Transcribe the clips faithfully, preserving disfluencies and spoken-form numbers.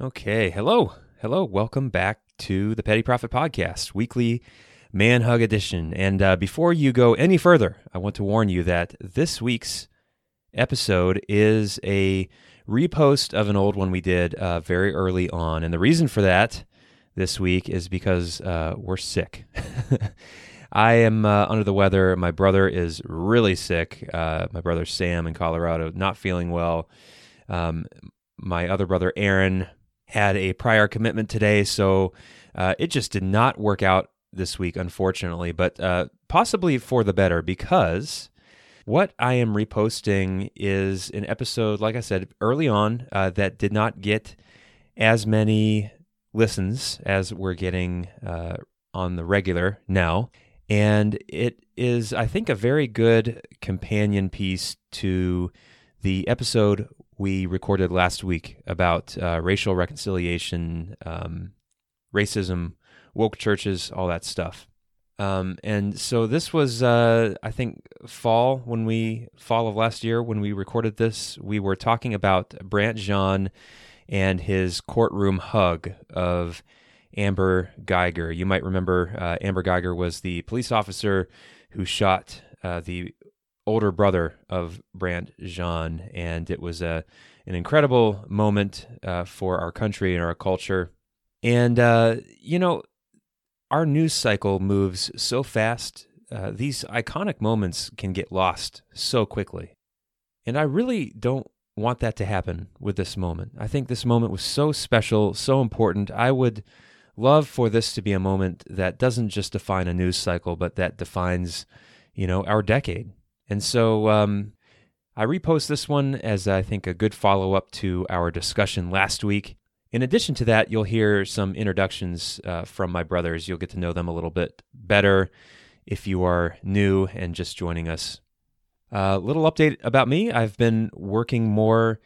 Okay, hello, hello, welcome back to the Petty Prophet Podcast, weekly man hug edition. And uh, before you go any further, I want to warn you that this week's episode is a repost of an old one we did uh, very early on. And the reason for that this week is because uh, we're sick. I am uh, under the weather. My brother is really sick. Uh, my brother Sam in Colorado, not feeling well. Um, my other brother Aaron had a prior commitment today, so uh, it just did not work out this week, unfortunately, but uh, possibly for the better, because what I am reposting is an episode, like I said, early on uh, that did not get as many listens as we're getting uh, on the regular now, and it is, I think, a very good companion piece to the episode we recorded last week about uh, racial reconciliation, um, racism, woke churches, all that stuff. Um, and so this was, uh, I think, fall when we fall of last year when we recorded this. We were talking about Brandt Jean and his courtroom hug of Amber Guyger. You might remember uh, Amber Guyger was the police officer who shot uh, the older brother of Brandt Jean, and it was a an incredible moment uh, for our country and our culture. And uh, you know, our news cycle moves so fast; uh, these iconic moments can get lost so quickly. And I really don't want that to happen with this moment. I think this moment was so special, so important. I would love for this to be a moment that doesn't just define a news cycle, but that defines, you know, our decade. And so um, I repost this one as, I think, a good follow-up to our discussion last week. In addition to that, you'll hear some introductions uh, from my brothers. You'll get to know them a little bit better if you are new and just joining us. A uh, little update about me. I've been working more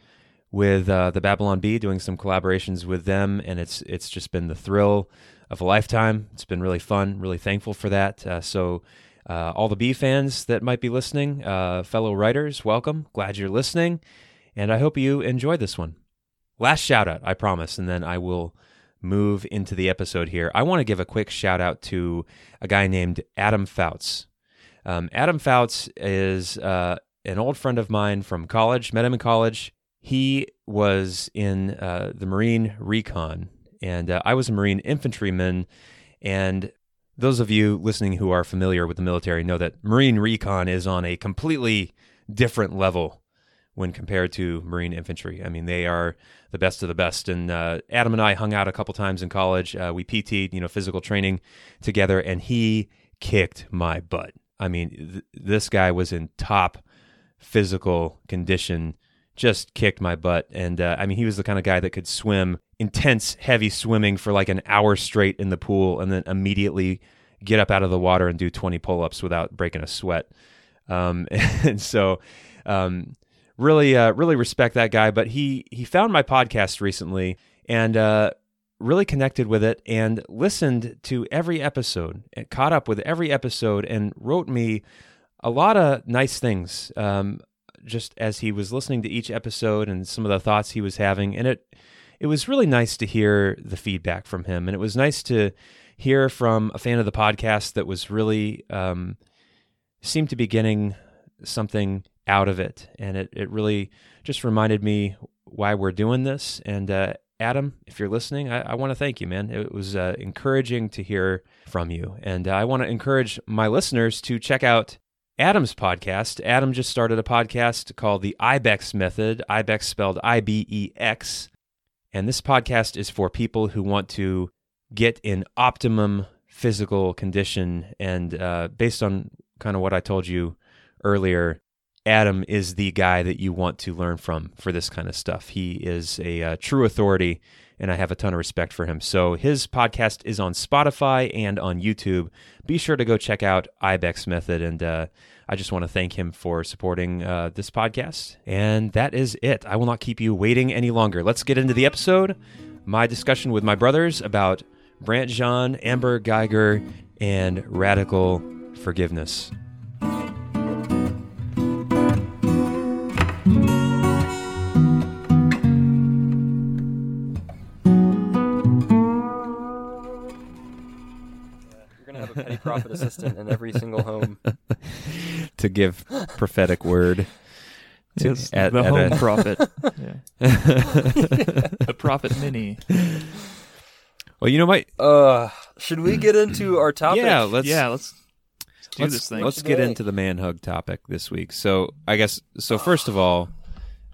with uh, the Babylon Bee, doing some collaborations with them, and it's it's just been the thrill of a lifetime. It's been really fun, really thankful for that. Uh, so... Uh, all the Bee fans that might be listening, uh, fellow writers, welcome. Glad you're listening, and I hope you enjoy this one. Last shout-out, I promise, and then I will move into the episode here. I want to give a quick shout-out to a guy named Adam Foutz. Um, Adam Foutz is uh, an old friend of mine from college, met him in college. He was in uh, the Marine Recon, and uh, I was a Marine infantryman, and those of you listening who are familiar with the military know that Marine Recon is on a completely different level when compared to Marine Infantry. I mean, they are the best of the best. And uh, Adam and I hung out a couple times in college. Uh, we P T'd, you know, physical training together, and he kicked my butt. I mean, th- this guy was in top physical condition, just kicked my butt. And uh, I mean, he was the kind of guy that could swim intense, heavy swimming for like an hour straight in the pool and then immediately get up out of the water and do twenty pull-ups without breaking a sweat. Um, and so um, really, uh, really respect that guy. But he, he found my podcast recently and uh, really connected with it and listened to every episode and caught up with every episode and wrote me a lot of nice things. Um, just as he was listening to each episode and some of the thoughts he was having. And it it was really nice to hear the feedback from him. And it was nice to hear from a fan of the podcast that was really, um, seemed to be getting something out of it. And it, it really just reminded me why we're doing this. And uh, Adam, if you're listening, I, I want to thank you, man. It was uh, encouraging to hear from you. And uh, I want to encourage my listeners to check out Adam's podcast. Adam just started a podcast called The Ibex Method, Ibex spelled I B E X. And this podcast is for people who want to get in optimum physical condition. And uh, based on kind of what I told you earlier, Adam is the guy that you want to learn from for this kind of stuff. He is a uh, true authority, and I have a ton of respect for him. So his podcast is on Spotify and on YouTube. Be sure to go check out Ibex Method, and uh, I just want to thank him for supporting uh, this podcast. And that is it. I will not keep you waiting any longer. Let's get into the episode, my discussion with my brothers about Brandt Jean, Amber Guyger, and radical forgiveness. prophet assistant in every single home to give prophetic word. To yes, at, the at home a... prophet. The prophet mini. Well, you know, my... Uh, should we get into our topic? Yeah, let's... Yeah, let's... Do let's, this thing. Let's get into the man hug topic this week. So I guess so. First of all,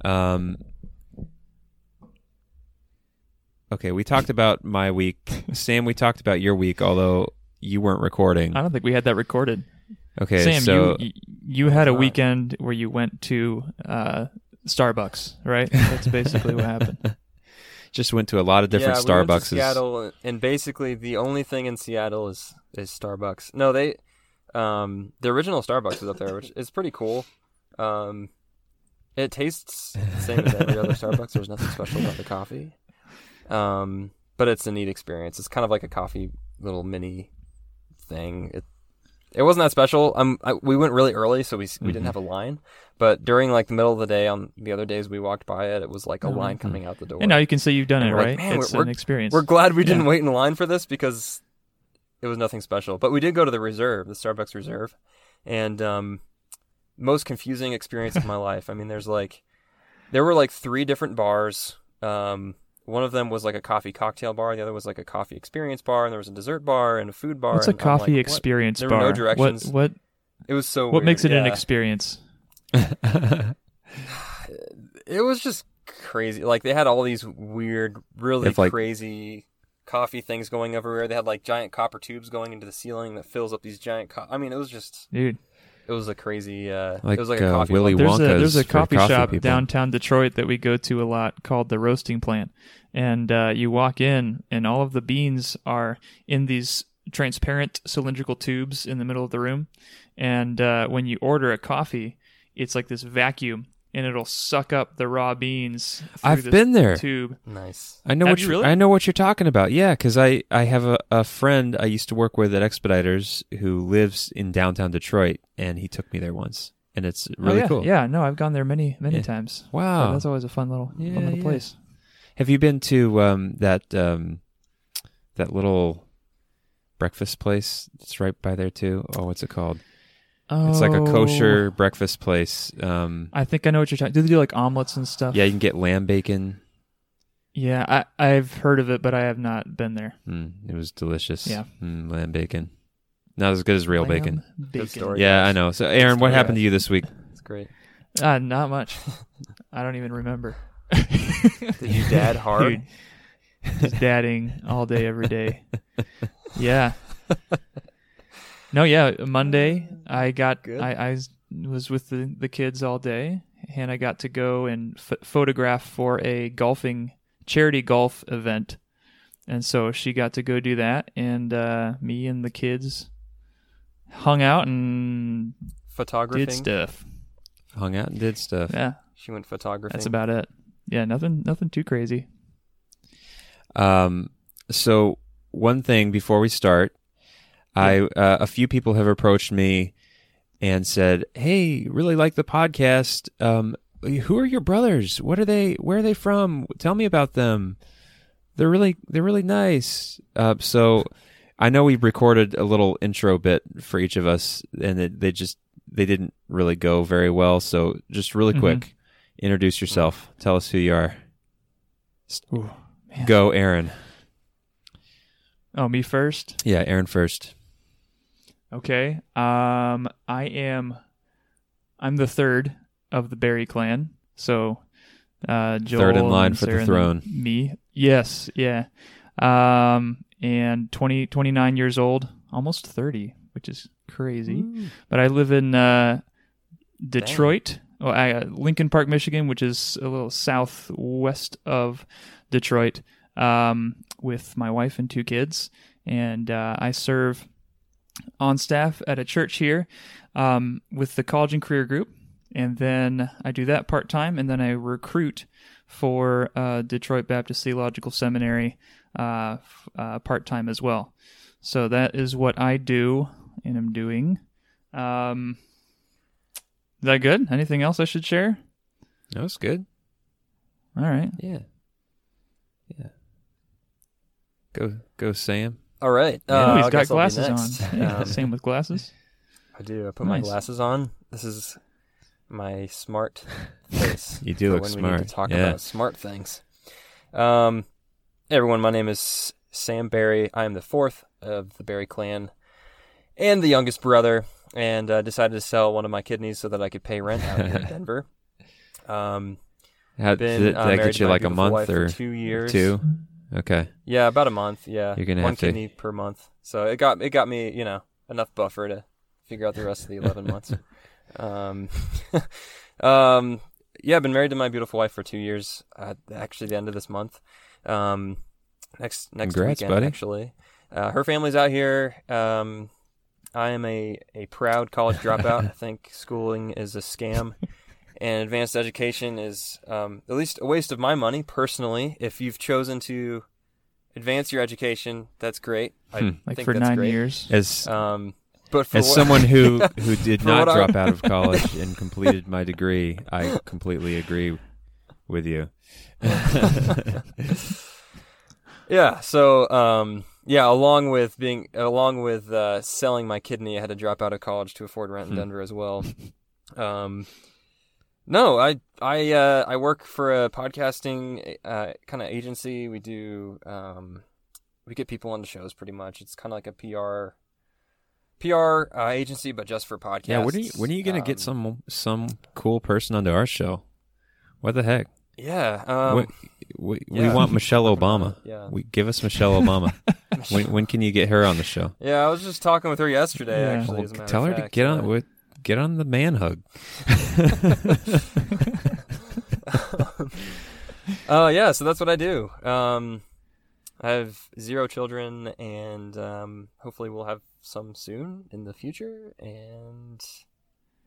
um, okay, we talked about my week, Sam. We talked about your week, although you weren't recording. I don't think we had that recorded. Okay, Sam, so you, you had a weekend where you went to uh, Starbucks, right? That's basically what happened. Just went to a lot of different yeah, we Starbucks. Went to Seattle, and basically the only thing in Seattle is is Starbucks. No, they. Um, the original Starbucks is up there, which is pretty cool. Um, it tastes the same as every other Starbucks. There's nothing special about the coffee. Um, but it's a neat experience. It's kind of like a coffee little mini thing. It it wasn't that special. Um, I, we went really early, so we we mm-hmm. didn't have a line. But during like the middle of the day, on the other days we walked by it, it was like a mm-hmm. line coming out the door. And now you can say you've done and it, right? Like, it's an experience. We're glad we didn't yeah. wait in line for this because... It was nothing special, but we did go to the Reserve, the Starbucks Reserve, and um, most confusing experience of my life. I mean, there's like, there were like three different bars. Um, one of them was like a coffee cocktail bar. The other was like a coffee experience bar, and there was a dessert bar and a food bar. What's a coffee like, experience what? Bar? There were no directions. What? what it was so. What weird. Makes it yeah. an experience? It was just crazy. Like they had all these weird, really if, like, crazy. coffee things going everywhere. They had like giant copper tubes going into the ceiling that fills up these giant co- I mean it was just dude it was a crazy uh like, it was like a uh, coffee Willy Wonka's there's a, there's a coffee, coffee shop people. Downtown Detroit that we go to a lot called the Roasting Plant, and uh you walk in and all of the beans are in these transparent cylindrical tubes in the middle of the room, and uh when you order a coffee it's like this vacuum and it'll suck up the raw beans. I've been there. Tube. Nice. I know have what you. Really? I know what you're talking about. Yeah, because I, I have a, a friend I used to work with at Expeditors who lives in downtown Detroit, and he took me there once, and it's really oh, yeah. cool. Yeah, no, I've gone there many many yeah. times. Wow, yeah, that's always a fun little yeah, fun little yeah. place. Have you been to um, that um, that little breakfast place that's right by there too? Oh, what's it called? Oh. It's like a kosher breakfast place. Um, I think I know what you're talking. Do they do like omelets and stuff? Yeah, you can get lamb bacon. Yeah, I, I've heard of it, but I have not been there. Mm, it was delicious. Yeah, mm, lamb bacon, not as good as real lamb bacon. bacon. Story, yeah, guys. I know. So, Aaron, what happened to you this week? It's great. Uh, not much. I don't even remember. Did you dad hard? Dude, just dadding all day, every day. Yeah. No, yeah, Monday I got I, I was with the, the kids all day, and I got to go and f- photograph for a golfing charity golf event, and so she got to go do that, and uh, me and the kids hung out and photography did stuff. Hung out and did stuff. Yeah, she went photographing. That's about it. Yeah, nothing, nothing too crazy. Um, so one thing before we start. I uh, a few people have approached me and said, "Hey, really like the podcast. Um, who are your brothers? What are they? Where are they from? Tell me about them. They're really they're really nice." Uh, so I know we recorded a little intro bit for each of us, and it, they just they didn't really go very well. So just really mm-hmm. quick, introduce yourself. Tell us who you are. Ooh, man. Go, Aaron. Oh, me first? Yeah, Aaron first. Okay. Um, I am. I'm the third of the Barry clan. So, uh, Joel, third in line for the throne. Me, yes, yeah. Um, and twenty, twenty-nine years old, almost thirty, which is crazy. Ooh. But I live in uh, Detroit, well, I, uh, Lincoln Park, Michigan, which is a little southwest of Detroit, um, with my wife and two kids, and uh, I serve on staff at a church here um, with the college and career group, and then I do that part-time, and then I recruit for uh, Detroit Baptist Theological Seminary uh, uh, part-time as well. So that is what I do and am doing. Um, is that good? Anything else I should share? No, it's good. All right. Yeah. Yeah. Go, go, Sam. All right. Yeah, uh, he's I got glasses on. Yeah, um, same with glasses. I do. I put nice. my glasses on. This is my smart face. You do look when smart. We need to talk yeah. about smart things. Um, hey everyone, my name is Sam Barry. I am the fourth of the Barry clan and the youngest brother, and uh, decided to sell one of my kidneys so that I could pay rent out here in Denver. Um, How, been, did that uh, get you like a month or two years? Two? Okay. Yeah, about a month. Yeah, you're gonna one have kidney to... per month. So it got it got me, you know, enough buffer to figure out the rest of the eleven months. Um, um, yeah, I've been married to my beautiful wife for two years. Uh, actually, the end of this month. Um, next next Congrats, weekend, buddy. Actually, uh, her family's out here. Um, I am a, a proud college dropout. I think schooling is a scam. And advanced education is um, at least a waste of my money, personally. If you've chosen to advance your education, that's great. I hmm. think like for that's nine great. years. As, um, but for as what, someone who, who did not drop out of college and completed my degree, I completely agree with you. yeah, so... Um, Yeah, along with being, along with uh, selling my kidney, I had to drop out of college to afford rent in Denver as well. Um, no, I I uh, I work for a podcasting uh, kind of agency. We do um, we get people onto shows pretty much. It's kind of like a P R uh, agency, but just for podcasts. Yeah, when are you, when are you gonna um, get some some cool person onto our show? What the heck? Yeah, um, we, we, yeah, we want Michelle Obama. Yeah, we give us Michelle Obama. when, when can you get her on the show? Yeah, I was just talking with her yesterday. Yeah. Actually, well, as a matter tell of her fact, to get on but... with, get on the man hug. Oh uh, yeah, so that's what I do. Um, I have zero children, and um, hopefully we'll have some soon in the future. And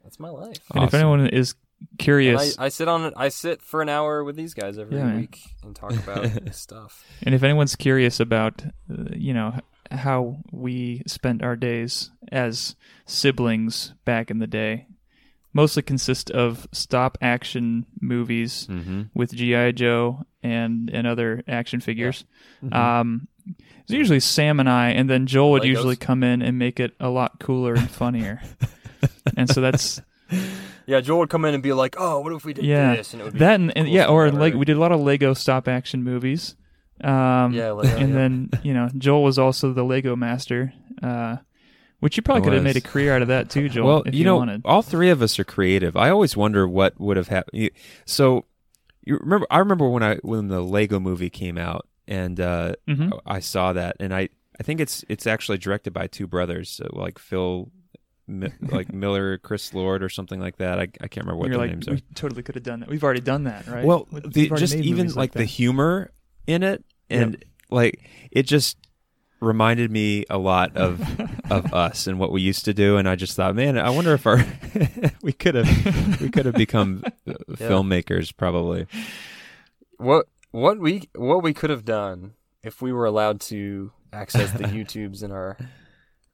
that's my life. And awesome. If anyone is curious, I, I sit on I sit for an hour with these guys every yeah. week and talk about stuff. And if anyone's curious about uh, you know how we spent our days as siblings back in the day, mostly consist of stop action movies mm-hmm. with G I Joe and and other action figures. Yeah. Mm-hmm. Um, it's usually Sam and I, and then Joel would Legos. usually come in and make it a lot cooler and funnier. And so that's. Yeah, Joel would come in and be like, "Oh, what if we did yeah. this?" And it would be that and, and yeah, or like we did a lot of Lego stop action movies. Um, yeah, Lego, and yeah. then you know Joel was also the Lego master, uh, which you probably could have made a career out of that too, Joel. Well, if you, you know, wanted. All three of us are creative. I always wonder what would have happened. So you remember? I remember when I when the Lego movie came out, and uh, mm-hmm. I saw that, and I, I think it's it's actually directed by two brothers, so like Phil. Mi- like Miller, Chris Lord, or something like that. I, I can't remember what You're their like, names are. We totally could have done that. We've already done that, right? Well, the, just even like, like the humor in it, and yep. like it just reminded me a lot of of us and what we used to do. And I just thought, man, I wonder if our we could have we could have become yeah. filmmakers probably. What what we what we could have done if we were allowed to access the YouTubes in our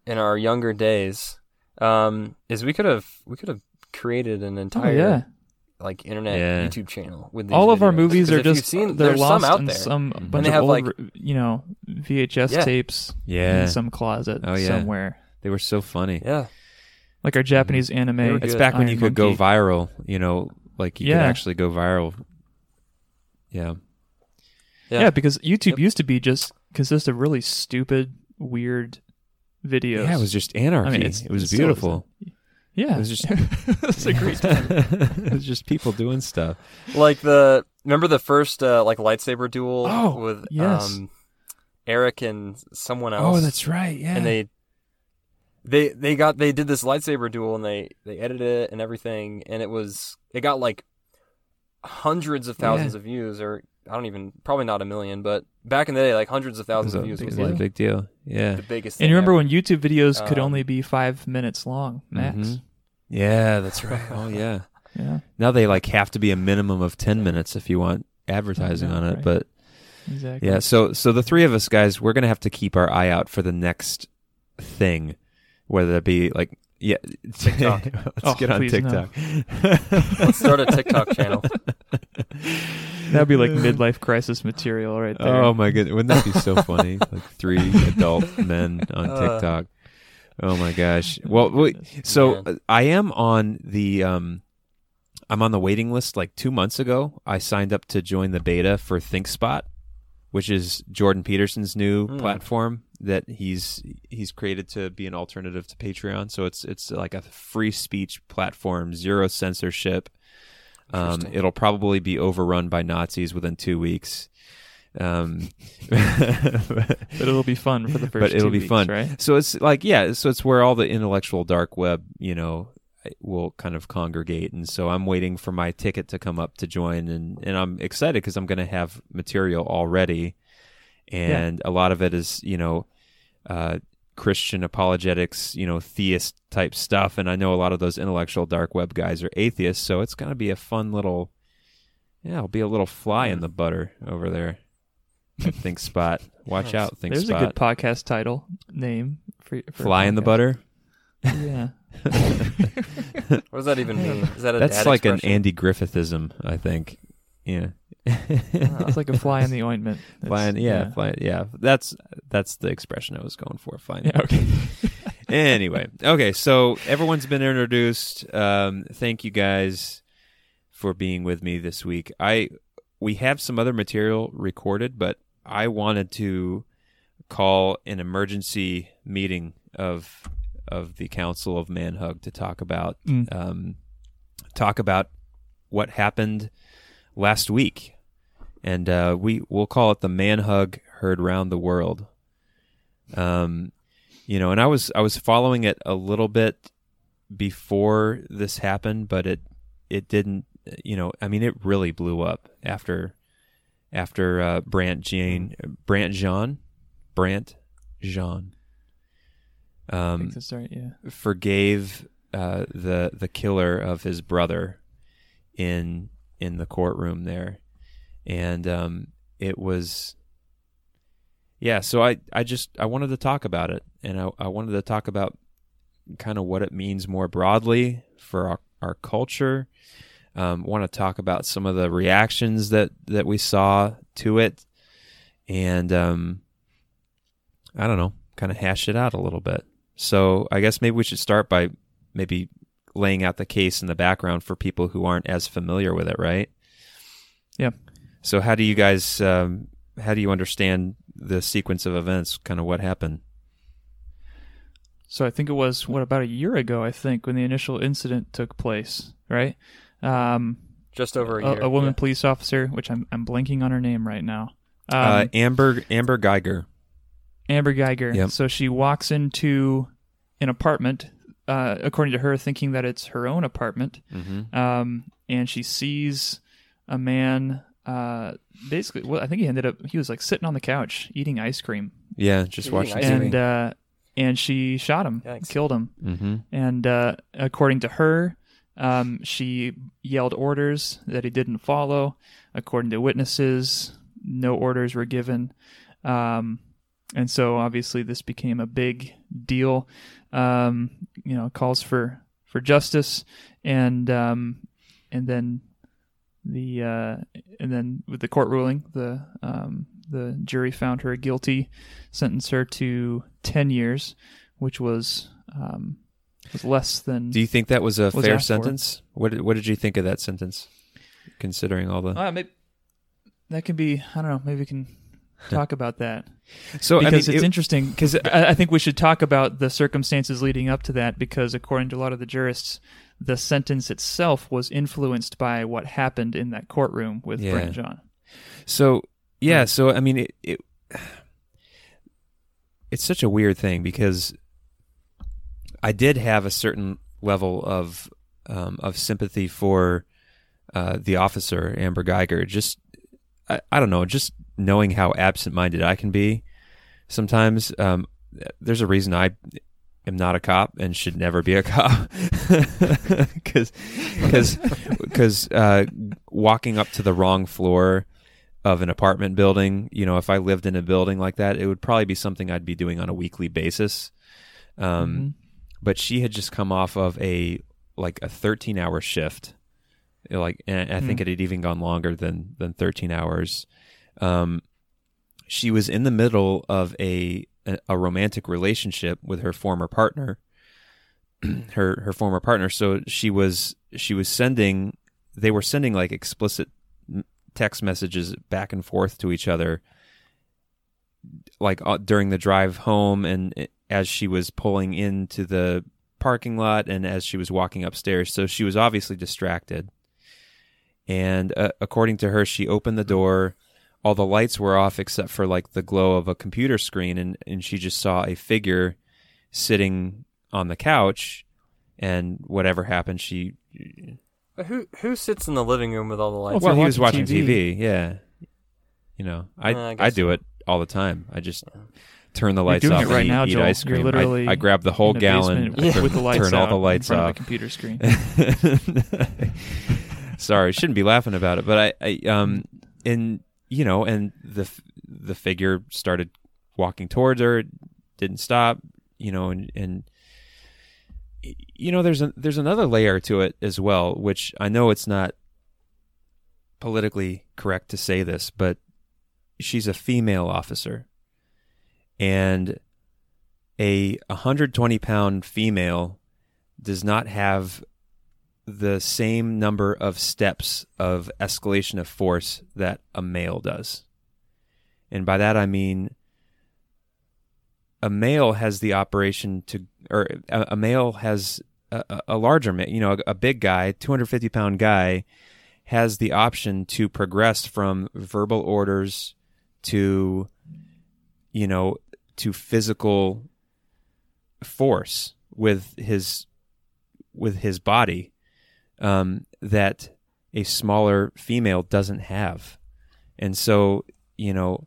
in our younger days. Um, is we could have we could have created an entire oh, yeah. like internet yeah. YouTube channel with these all of videos. Our movies are just seen, they're lost some out in there. Some mm-hmm. bunch and they of have old, like you know V H S yeah. tapes yeah. in some closet oh, yeah. somewhere. They were so funny. Yeah, like our Japanese anime. It's back when Iron you could Monkey. go viral. You know, like you yeah. could actually go viral. Yeah. Yeah, yeah because YouTube yep. used to be just consist of really stupid, weird. Videos. Yeah, it was just anarchy. I mean, it was beautiful. Yeah, it was just it's a great time. It was just people doing stuff. Like the remember the first uh, like lightsaber duel oh, with yes. um, Eric and someone else. Oh, that's right. Yeah, and they they they got they did this lightsaber duel and they they edited it and everything and it was it got like hundreds of thousands yeah. of views or. I don't even, probably not a million, but back in the day, like hundreds of thousands of views was like a big deal. Yeah. The biggest thing. And you remember ever. when YouTube videos um, could only be five minutes long, max. Mm-hmm. Yeah, that's right. Oh, yeah. yeah. Now they like have to be a minimum of ten yeah. minutes if you want advertising yeah, on it. Right. But exactly. yeah, so so the three of us guys, we're going to have to keep our eye out for the next thing whether that be like, yeah, TikTok. Let's oh, get on TikTok. No. Let's start a TikTok channel. That'd be like midlife crisis material right there. Oh my goodness. Wouldn't that be so funny? Like three adult men on TikTok. Uh, oh my gosh. Well, wait, so man. I am on the, um, I'm on the waiting list. Like two months ago, I signed up to join the beta for ThinkSpot, which is Jordan Peterson's new mm. platform that he's he's created to be an alternative to Patreon. So it's it's like a free speech platform, zero censorship. Um, it'll probably be overrun by Nazis within two weeks. Um, but it'll be fun for the first. But it'll two be weeks, fun, right? So it's like yeah, so it's where all the intellectual dark web, you know, will kind of congregate. And so I'm waiting for my ticket to come up to join, and, and I'm excited because I'm going to have material already. And yeah. a lot of it is, you know, uh, Christian apologetics, you know, theist type stuff. And I know a lot of those intellectual dark web guys are atheists. So it's going to be a fun little, yeah, it'll be a little fly in the butter over there. ThinkSpot. Watch yes. out, ThinkSpot. There's Spot. A good podcast title name. For, for Fly in the Butter? Yeah. What does that even mean? Is that a That's dad like expression? An Andy Griffithism, I think. Yeah. It's like a fly in the ointment. It's, fly in, yeah, yeah. Fly, yeah. That's that's the expression I was going for. Fly in. Yeah, okay. Anyway, okay. So everyone's been introduced. Um, thank you guys for being with me this week. I we have some other material recorded, but I wanted to call an emergency meeting of. of the Council of Manhug to talk about mm. um, talk about what happened last week. And uh, we, we'll call it the Manhug Heard Round the World. Um, you know, and I was I was following it a little bit before this happened, but it it didn't, you know, I mean, it really blew up after after uh, Brandt Jean, Brandt Jean, Brandt Jean. Um, right, yeah. forgave uh, the the killer of his brother in in the courtroom there, and um, it was yeah. So I, I just I wanted to talk about it, and I, I wanted to talk about kind of what it means more broadly for our, our culture. Um, want to talk about some of the reactions that, that we saw to it, and um, I don't know, kind of hash it out a little bit. So I guess maybe we should start by maybe laying out the case in the background for people who aren't as familiar with it, right? Yeah. So how do you guys, um, how do you understand the sequence of events, kind of what happened? So I think it was, what, about a year ago, I think, when the initial incident took place, right? Um, Just over a year. A, a woman yeah. police officer, which I'm I'm blanking on her name right now. Um, uh, Amber Amber Guyger. Amber Guyger. Yep. So she walks into an apartment, uh, according to her, thinking that it's her own apartment, mm-hmm. um, and she sees a man. Uh, basically, well, I think he ended up. He was like sitting on the couch eating ice cream. Yeah, just eating watching. And uh, and she shot him, Yikes. killed him. Mm-hmm. And uh, according to her, um, she yelled orders that he didn't follow. According to witnesses, no orders were given. Um, And so, obviously, this became a big deal. Um, you know, calls for, for justice, and um, and then the uh, and then with the court ruling, the um, the jury found her guilty, sentenced her to ten years, which was um, was less than. Do you think that was a was fair sentence? For. What did, what did you think of that sentence, considering all the? Uh, maybe, that could be. I don't know. Maybe we can. Talk about that. So because I mean, it's it, interesting because I, I think we should talk about the circumstances leading up to that, because according to a lot of the jurists, the sentence itself was influenced by what happened in that courtroom with yeah. Brandt Jean. So yeah, right. so I mean it, it it's such a weird thing, because I did have a certain level of um, of sympathy for uh, the officer, Amber Guyger. Just I, I don't know, just knowing how absent-minded I can be sometimes. Um, there's a reason I am not a cop and should never be a cop, because because uh, walking up to the wrong floor of an apartment building, you know, if I lived in a building like that, it would probably be something I'd be doing on a weekly basis. Um, mm-hmm. but she had just come off of a like a thirteen-hour shift, like, and I think mm. it had even gone longer than than thirteen hours. Um, she was in the middle of a a romantic relationship with her former partner, her her former partner. So she was she was sending, they were sending like explicit text messages back and forth to each other, like uh, during the drive home, and as she was pulling into the parking lot, and as she was walking upstairs. So she was obviously distracted. And uh, according to her, she opened the door. All the lights were off except for like the glow of a computer screen, and, and she just saw a figure sitting on the couch, and whatever happened, she... But who who sits in the living room with all the lights? Well, well he was watching T V. T V, yeah. You know, I uh, I, I do it all the time. I just turn the You're lights off it right and now, eat Joel. Ice cream. I, I grab the whole gallon, yeah. with the lights turn all the lights in front off. Of the computer screen. Sorry, shouldn't be laughing about it, but I, I um and you know, and the the figure started walking towards her, didn't stop, you know, and and. You know, there's a, there's another layer to it as well, which I know it's not politically correct to say this, but she's a female officer, and a one hundred twenty pound female does not have the same number of steps of escalation of force that a male does. And by that I mean, a male has the operation to, or a, a male has a, a larger, you know, a, a big guy, two hundred fifty pound guy, has the option to progress from verbal orders to, you know, to physical force with his, with his body, um, that a smaller female doesn't have. And so, you know,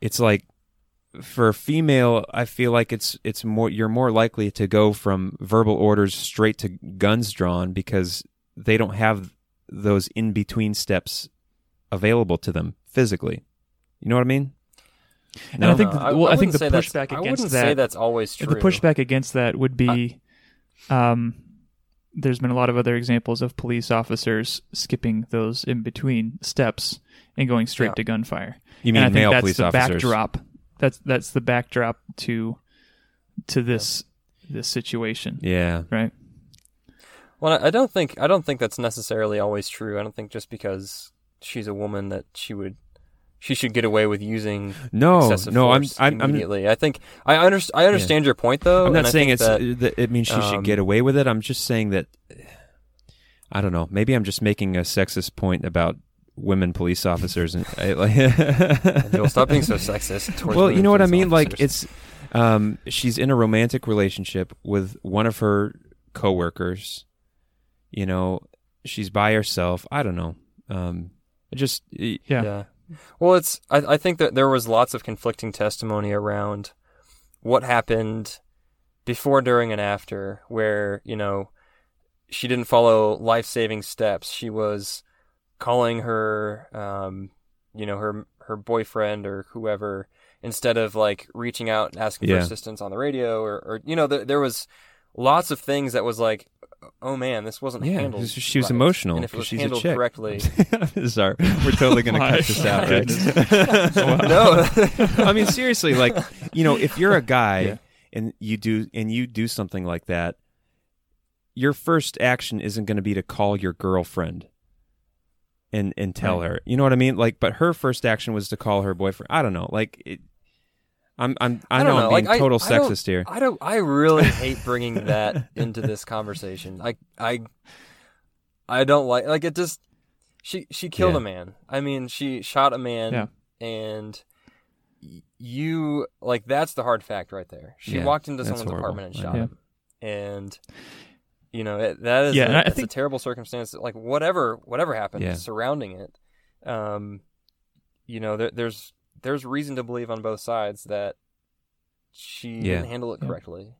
it's like, for a female, I feel like it's it's more you're more likely to go from verbal orders straight to guns drawn, because they don't have those in between steps available to them physically. You know what I mean? And no? I think the, well, I, I think the pushback against I wouldn't that say that's always true. The pushback against that would be, I, um, there's been a lot of other examples of police officers skipping those in between steps and going straight yeah. to gunfire. You mean and I male think that's police the officers? Backdrop. That's that's the backdrop to to this this situation. Yeah. Right. Well, I don't think I don't think that's necessarily always true. I don't think just because she's a woman that she would she should get away with using no, excessive no, force I'm, I'm, immediately. I'm, I think I understand. I understand yeah. your point, though. I'm not and saying it's that, that it means she um, should get away with it. I'm just saying that I don't know. Maybe I'm just making a sexist point about women police officers, and I, like, Joel, stop being so sexist towards well, you know what I mean. Officers. Like it's, um, she's in a romantic relationship with one of her coworkers. You know, she's by herself. I don't know. Um, just yeah. yeah. Well, it's. I, I think that there was lots of conflicting testimony around what happened before, during, and after, where you know she didn't follow life-saving steps. She was calling her, um, you know, her her boyfriend or whoever, instead of like reaching out and asking yeah. for assistance on the radio, or, or you know, th- there was lots of things that was like, oh man, this wasn't yeah, handled. She was right. emotional. And if it was she's handled correctly, sorry, we're totally gonna cut this out. Right? No, I mean seriously, like you know, if you're a guy yeah. and you do and you do something like that, your first action isn't going to be to call your girlfriend and and tell right. her, you know what I mean? Like, but her first action was to call her boyfriend. I don't know. Like, it, I'm I'm I, I know I'm like, being I, total I, sexist I here. I don't. I really hate bringing that into this conversation. I I I don't like like it. Just she she killed yeah. a man. I mean, she shot a man, yeah. and you like that's the hard fact right there. She yeah, walked into someone's horrible. apartment and shot yeah. him, and. You know, it, that is yeah, a, that's think, a terrible circumstance. Like, whatever whatever happened yeah. surrounding it, um, you know, there, there's there's reason to believe on both sides that she yeah. didn't handle it correctly.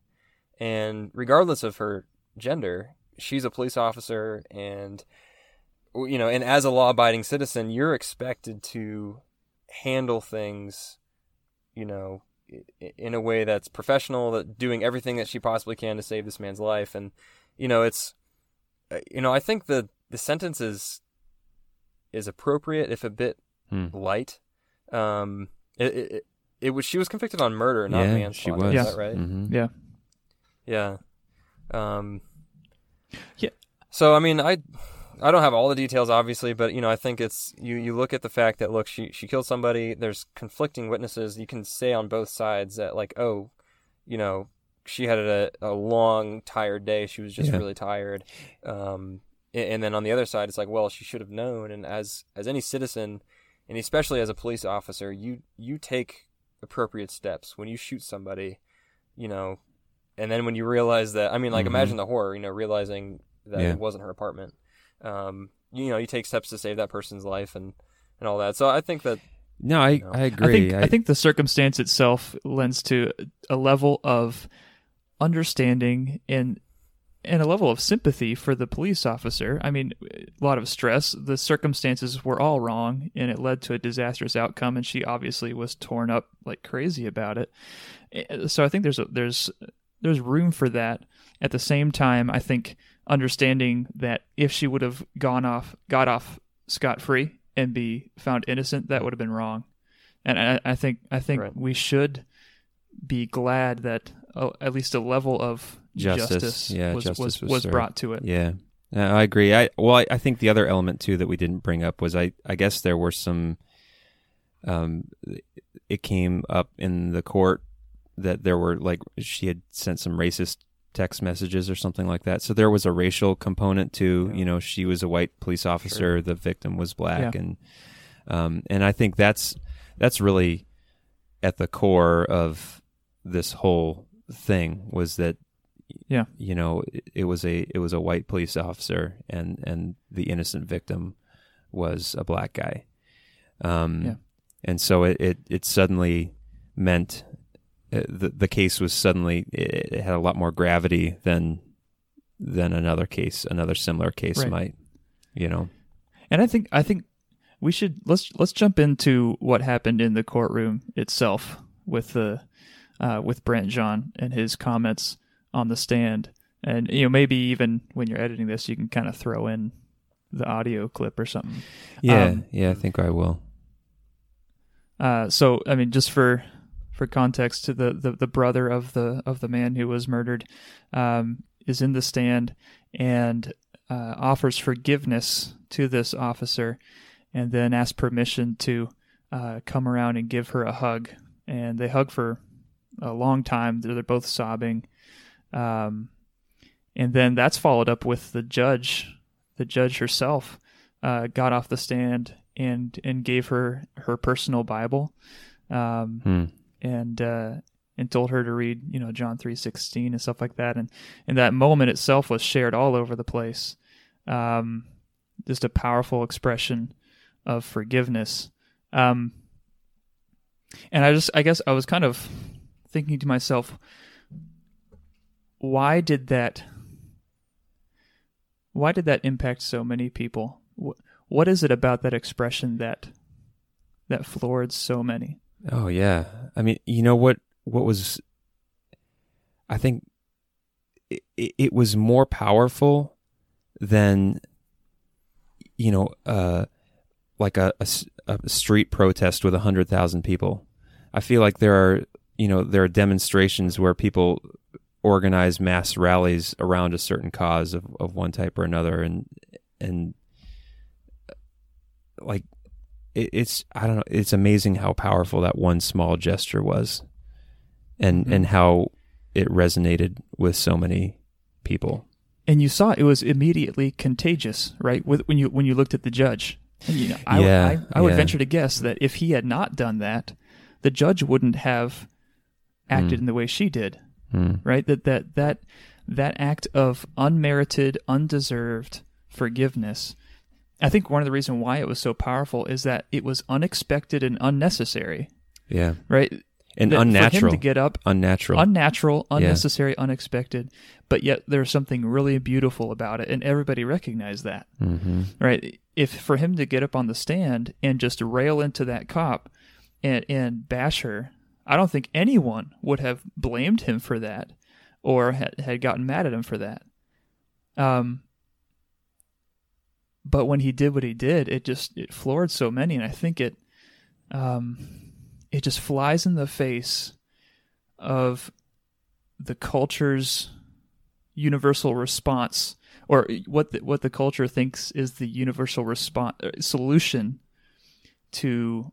Yeah. And regardless of her gender, she's a police officer, and, you know, and as a law-abiding citizen, you're expected to handle things, you know, in a way that's professional, that doing everything that she possibly can to save this man's life. And, you know, it's, you know, I think the, the sentence is, is appropriate, if a bit hmm. light. Um, it, it, it was, she was convicted on murder, not yeah, manslaughter. She was. Yeah. Is that right? Mm-hmm. Yeah. Yeah. Um, yeah. So, I mean, I, I don't have all the details, obviously, but, you know, I think it's, you, you look at the fact that, look, she, she killed somebody, there's conflicting witnesses, you can say on both sides that, like, oh, you know, she had a, a long, tired day, she was just yeah. really tired, um, and, and then on the other side, it's like, well, she should have known, and as, as any citizen, and especially as a police officer, you, you take appropriate steps when you shoot somebody, you know, and then when you realize that, I mean, like, mm-hmm. imagine the horror, you know, realizing that yeah. it wasn't her apartment. Um, you know, you take steps to save that person's life and, and all that. So I think that... No, I, you know, I agree. I think, I, I think the circumstance itself lends to a level of understanding and and a level of sympathy for the police officer. I mean, a lot of stress. The circumstances were all wrong, and it led to a disastrous outcome, and she obviously was torn up like crazy about it. So I think there's a, there's there's room for that. At the same time, I think... understanding that if she would have gone off, got off scot-free and be found innocent, that would have been wrong. And I, I think I think right. we should be glad that oh, at least a level of justice, justice, yeah, was, justice was, was, was brought to it. Yeah, uh, I agree. I Well, I, I think the other element, too, that we didn't bring up was I, I guess there were some... Um, it came up in the court that there were, like, she had sent some racist text messages or something like that. So there was a racial component to, yeah. you know, she was a white police officer, sure. the victim was black. Yeah. And, um, and I think that's, that's really at the core of this whole thing was that, yeah. you know, it, it was a, it was a white police officer and, and the innocent victim was a black guy. Um, yeah. and so it, it, it suddenly meant The the case was suddenly, it had a lot more gravity than than another case, another similar case right. might, you know. And I think I think we should let's let's jump into what happened in the courtroom itself with the uh, with Brandt Jean and his comments on the stand, and you know maybe even when you're editing this, you can kind of throw in the audio clip or something. Yeah, um, yeah, I think I will. Uh, so I mean, just for. For context, to the, the, the brother of the of the man who was murdered um, is in the stand and uh, offers forgiveness to this officer, and then asks permission to uh, come around and give her a hug. And they hug for a long time. They're, they're both sobbing, um, and then that's followed up with the judge. The judge herself uh, got off the stand and and gave her her personal Bible. Um, hmm. and uh, and told her to read, you know, John three sixteen and stuff like that. And, and that moment itself was shared all over the place. Um, just a powerful expression of forgiveness. Um, and I just, I guess I was kind of thinking to myself, why did that, why did that impact so many people? What, what is it about that expression that, that floored so many? Oh yeah. I mean, you know what, what was, I think it, it was more powerful than, you know, uh, like a, a, a street protest with a hundred thousand people. I feel like there are, you know, there are demonstrations where people organize mass rallies around a certain cause of, of one type or another. And, and like, It's I don't know. It's amazing how powerful that one small gesture was, and mm-hmm. and how it resonated with so many people. And you saw it was immediately contagious, right? With when you when you looked at the judge, and, you know, I, yeah, would, I, I yeah. would venture to guess that if he had not done that, the judge wouldn't have acted mm. in the way she did, mm. right? That that that that act of unmerited, undeserved forgiveness. I think one of the reasons why it was so powerful is that it was unexpected and unnecessary. Yeah. Right? And that unnatural. For him to get up. Unnatural. Unnatural, unnecessary, yeah. unexpected. But yet there was something really beautiful about it, and everybody recognized that. Mm-hmm. Right? If for him to get up on the stand and just rail into that cop and, and bash her I don't think anyone would have blamed him for that or had gotten mad at him for that. Um, but when he did what he did, it just it floored so many, and I think it um, it just flies in the face of the culture's universal response, or what the, what the culture thinks is the universal response solution to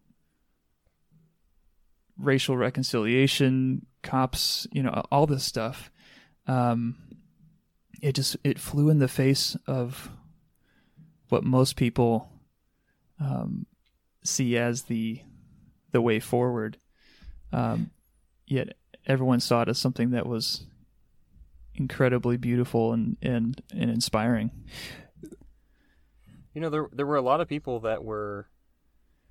racial reconciliation, cops, you know, all this stuff. Um, it just it flew in the face of what most people um, see as the the way forward. Um, yet everyone saw it as something that was incredibly beautiful and, and, and inspiring. You know, there there were a lot of people that were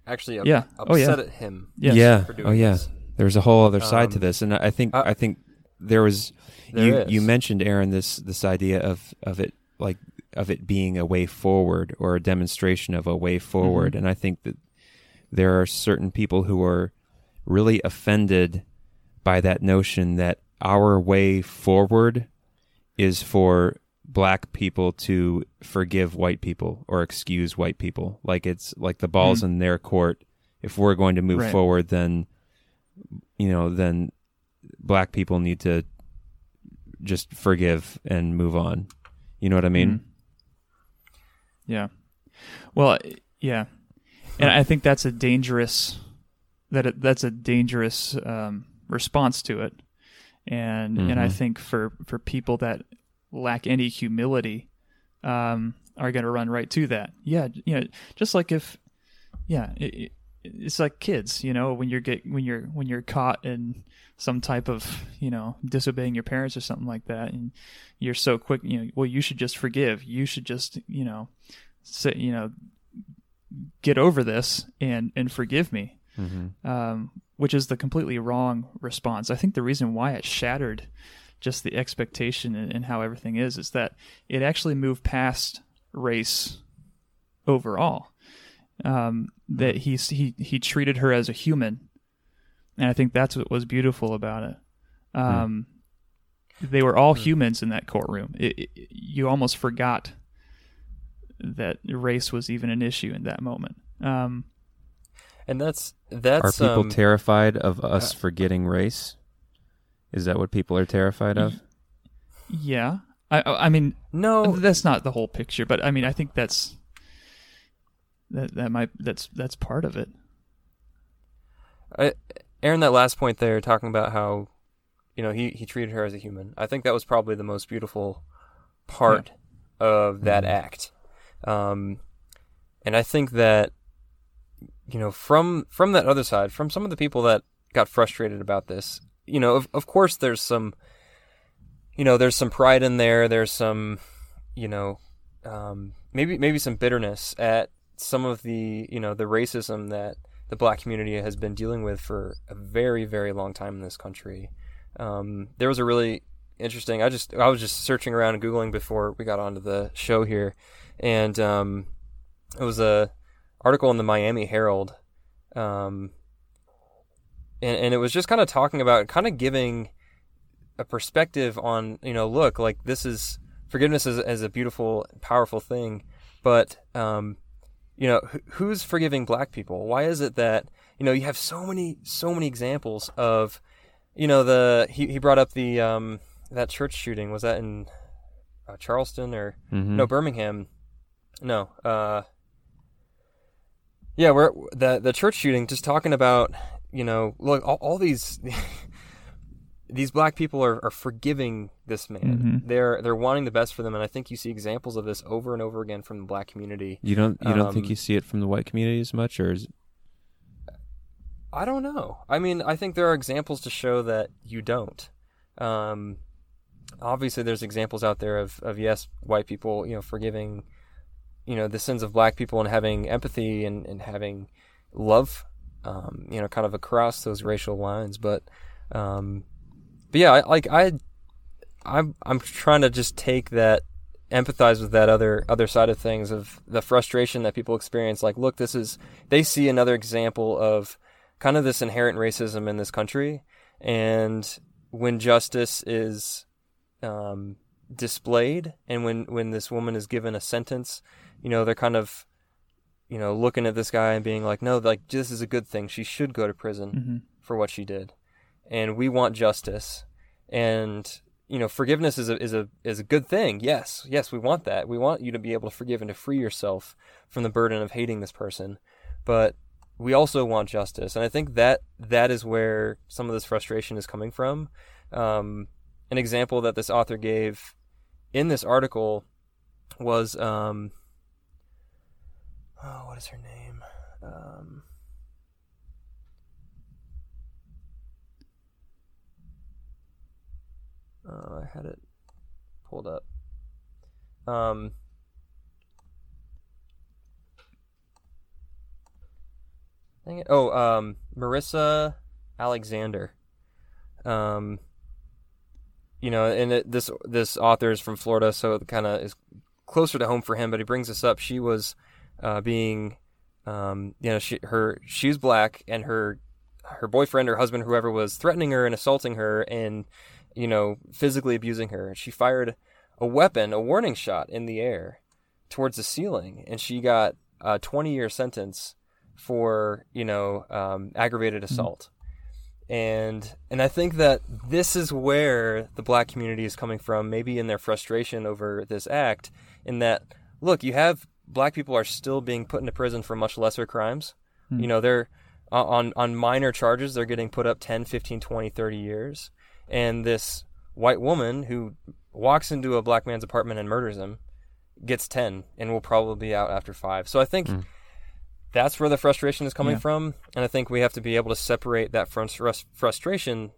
actually up, yeah. upset oh, yeah. at him. Yes. Yeah. For doing oh yeah. This. There's a whole other side um, to this, and I think uh, I think there was there you is. you mentioned, Aaron, this this idea of, of it like of it being a way forward or a demonstration of a way forward, mm-hmm. and I think that there are certain people who are really offended by that notion that our way forward is for black people to forgive white people or excuse white people. Like it's like the ball's mm. in their court. If we're going to move right. forward, then, you know, then black people need to just forgive and move on. You know what I mean? Mm. Yeah. Well, yeah. And I think that's a dangerous, that it, that's a dangerous um, response to it. And mm-hmm. and I think for, for people that lack any humility, um, are going to run right to that. Yeah, you know, just like if, yeah, it, it's like kids. You know, when you're get when you're when you're caught in some type of, you know, disobeying your parents or something like that, and you're so quick. You know, well, you should just forgive. You should just, you know, say, you know, get over this and and forgive me. Mm-hmm. Um, which is the completely wrong response. I think the reason why it shattered just the expectation and how everything is, is that it actually moved past race overall. Um, that he, he he treated her as a human, and I think that's what was beautiful about it. Um, mm. They were all humans in that courtroom. It, it, you almost forgot that race was even an issue in that moment. Um, and that's that's are people um, terrified of us uh, forgetting race? Is that what people are terrified of? Yeah. I I mean, no, that's not the whole picture, but I mean, I think that's that that might that's that's part of it. I, Aaron, that last point there, talking about how, you know, he, he treated her as a human. I think that was probably the most beautiful part yeah. of that mm-hmm. act. Um, and I think that, you know, from from that other side, from some of the people that got frustrated about this, you know, of, of course there's some, you know, there's some pride in there. There's some, you know, um, maybe, maybe some bitterness at some of the, you know, the racism that the black community has been dealing with for a very, very long time in this country. Um, there was a really interesting, I just, I was just searching around and Googling before we got onto the show here. And, um, it was a article in the Miami Herald, um, And, and it was just kind of talking about, kind of giving a perspective on, you know, look, like this is, forgiveness is, is a beautiful, powerful thing, but, um, you know, wh- who's forgiving black people? Why is it that, you know, you have so many, so many examples of, you know, the, he, he brought up the, um, that church shooting, was that in uh, Charleston or, mm-hmm. no, Birmingham, no, uh, yeah, we're, the, the church shooting, just talking about, you know, look, all, all these these black people are, are forgiving this man. Mm-hmm. They're they're wanting the best for them, and I think you see examples of this over and over again from the black community. You don't you um, don't think you see it from the white community as much, or is it... I don't know. I mean, I think there are examples to show that you don't. Um, obviously, there's examples out there of, of yes, white people, you know, forgiving, you know, the sins of black people and having empathy and, and having love. Um, you know, kind of across those racial lines, but, um, but yeah, I, like I, I'm, I'm trying to just take that, empathize with that other, other side of things, of the frustration that people experience. Like, look, this is, they see another example of, kind of this inherent racism in this country. And when justice is um, displayed, and when, when this woman is given a sentence, you know, they're kind of, you know, looking at this guy and being like, no, like, this is a good thing. She should go to prison mm-hmm. for what she did. And we want justice. And, you know, forgiveness is a, is a, is a good thing. Yes. Yes. We want that. We want you to be able to forgive and to free yourself from the burden of hating this person. But we also want justice. And I think that that is where some of this frustration is coming from. Um, an example that this author gave in this article was, um, oh, what is her name? Um, uh, I had it pulled up. Um, dang it. Oh, um, Marissa Alexander. Um, you know, and it, this this author is from Florida, so it kind of is closer to home for him. But he brings this up. She was. Uh, being, um, you know, she, her, she's black, and her, her boyfriend or husband, whoever, was threatening her and assaulting her and, you know, physically abusing her. She fired a weapon, a warning shot in the air towards the ceiling, and she got a twenty year sentence for, you know, um, aggravated assault. And, and I think that this is where the black community is coming from, maybe in their frustration over this act, in that, look, you have black people are still being put into prison for much lesser crimes. Hmm. You know, they're on, on minor charges. They're getting put up ten, fifteen, twenty, thirty years. And this white woman who walks into a black man's apartment and murders him gets ten and will probably be out after five. So I think hmm. that's where the frustration is coming yeah. from. And I think we have to be able to separate that from frust- frustration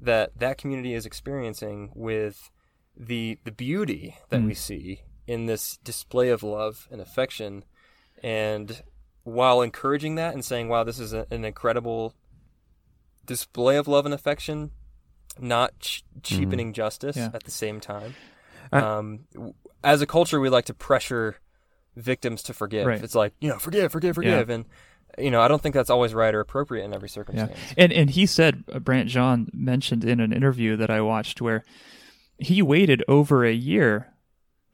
that that community is experiencing with the, the beauty that hmm. we see in this display of love and affection. And while encouraging that and saying, wow, this is a, an incredible display of love and affection, not ch- cheapening mm-hmm. justice yeah. at the same time. I, um, as a culture, we like to pressure victims to forgive. Right. It's like, you know, forgive, forgive, forgive. Yeah. And, you know, I don't think that's always right or appropriate in every circumstance. Yeah. And, and he said, uh, Brandt Jean mentioned in an interview that I watched where he waited over a year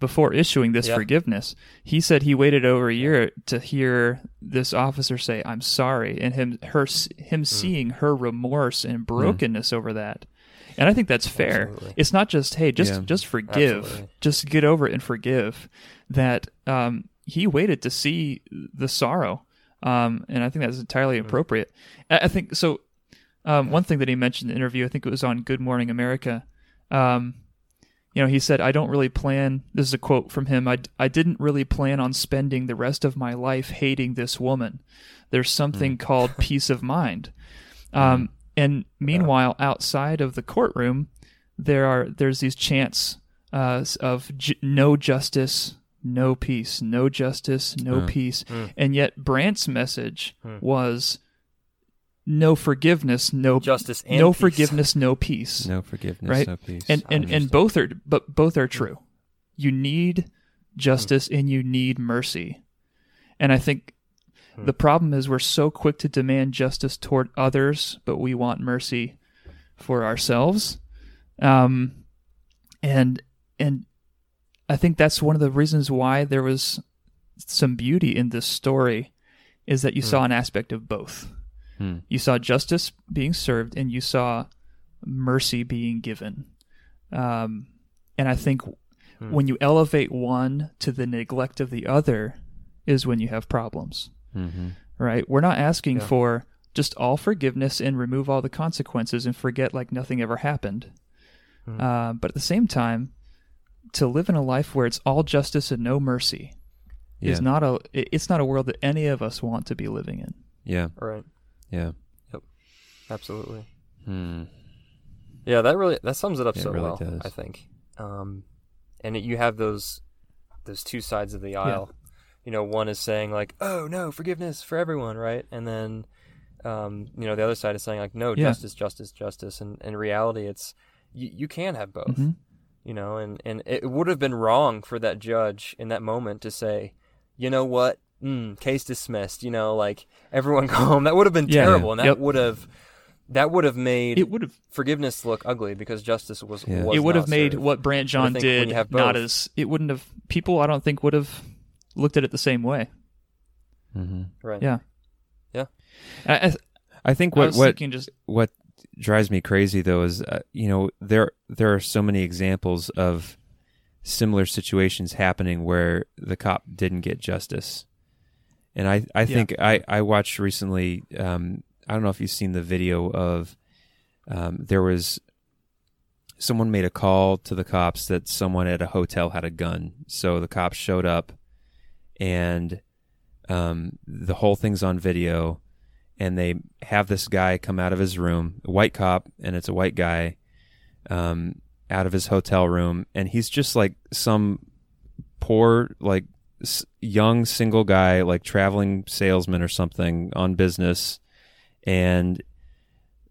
before issuing this yeah. forgiveness. He said he waited over a year to hear this officer say, I'm sorry, and him her him mm. seeing her remorse and brokenness mm. over that. And I think that's fair. Absolutely. It's not just, hey, just, yeah. just forgive. Absolutely. Just get over it and forgive. That um, he waited to see the sorrow. Um, and I think that's entirely mm. appropriate. I, I think, so um, one thing that he mentioned in the interview, I think it was on Good Morning America, um, you know, he said, I don't really plan, this is a quote from him, I, I didn't really plan on spending the rest of my life hating this woman. There's something mm. called peace of mind. Um, and meanwhile, outside of the courtroom, there are there's these chants uh, of ju- no justice, no peace, no justice, no mm. peace. Mm. And yet Brandt's message mm. was no forgiveness, no justice, and no peace. forgiveness, no peace, no forgiveness, right? no peace, and and, and both are but both are true. You need justice mm. and you need mercy, and I think mm. the problem is we're so quick to demand justice toward others, but we want mercy for ourselves, um, and and I think that's one of the reasons why there was some beauty in this story, is that you mm. saw an aspect of both. Hmm. You saw justice being served, and you saw mercy being given. Um, and I think hmm. when you elevate one to the neglect of the other is when you have problems, mm-hmm. right? We're not asking yeah. for just all forgiveness and remove all the consequences and forget like nothing ever happened. Hmm. Uh, but at the same time, to live in a life where it's all justice and no mercy yeah. is not a, it's not a world that any of us want to be living in. Yeah. Right. Yeah. Yep. Absolutely. Hmm. Yeah, that really that sums it up it so really well. Does. I think, um, and it, you have those those two sides of the aisle. Yeah. You know, one is saying like, "Oh no, forgiveness for everyone," right? And then, um, you know, the other side is saying like, "No, yeah. justice, justice, justice." And in reality, it's you, you can have both. Mm-hmm. You know, and and it would have been wrong for that judge in that moment to say, "You know what? mm, case dismissed, you know, like everyone go home. That would have been yeah, terrible. Yeah. And that yep. would have that would have made it would have forgiveness look ugly because justice was, yeah. was it would not have made served. What Brandt Jean did not as it wouldn't have people I don't think would have looked at it the same way. Mm-hmm. Right. Yeah. Yeah. I, I, I think what I what just, what drives me crazy though is uh, you know there there are so many examples of similar situations happening where the cop didn't get justice. And I, I think yeah. I, I watched recently, um, I don't know if you've seen the video of, um, there was, someone made a call to the cops that someone at a hotel had a gun. So the cops showed up and um, the whole thing's on video and they have this guy come out of his room, a white cop, and it's a white guy, um, out of his hotel room, and he's just like some poor, like s- young single guy, like traveling salesman or something on business. And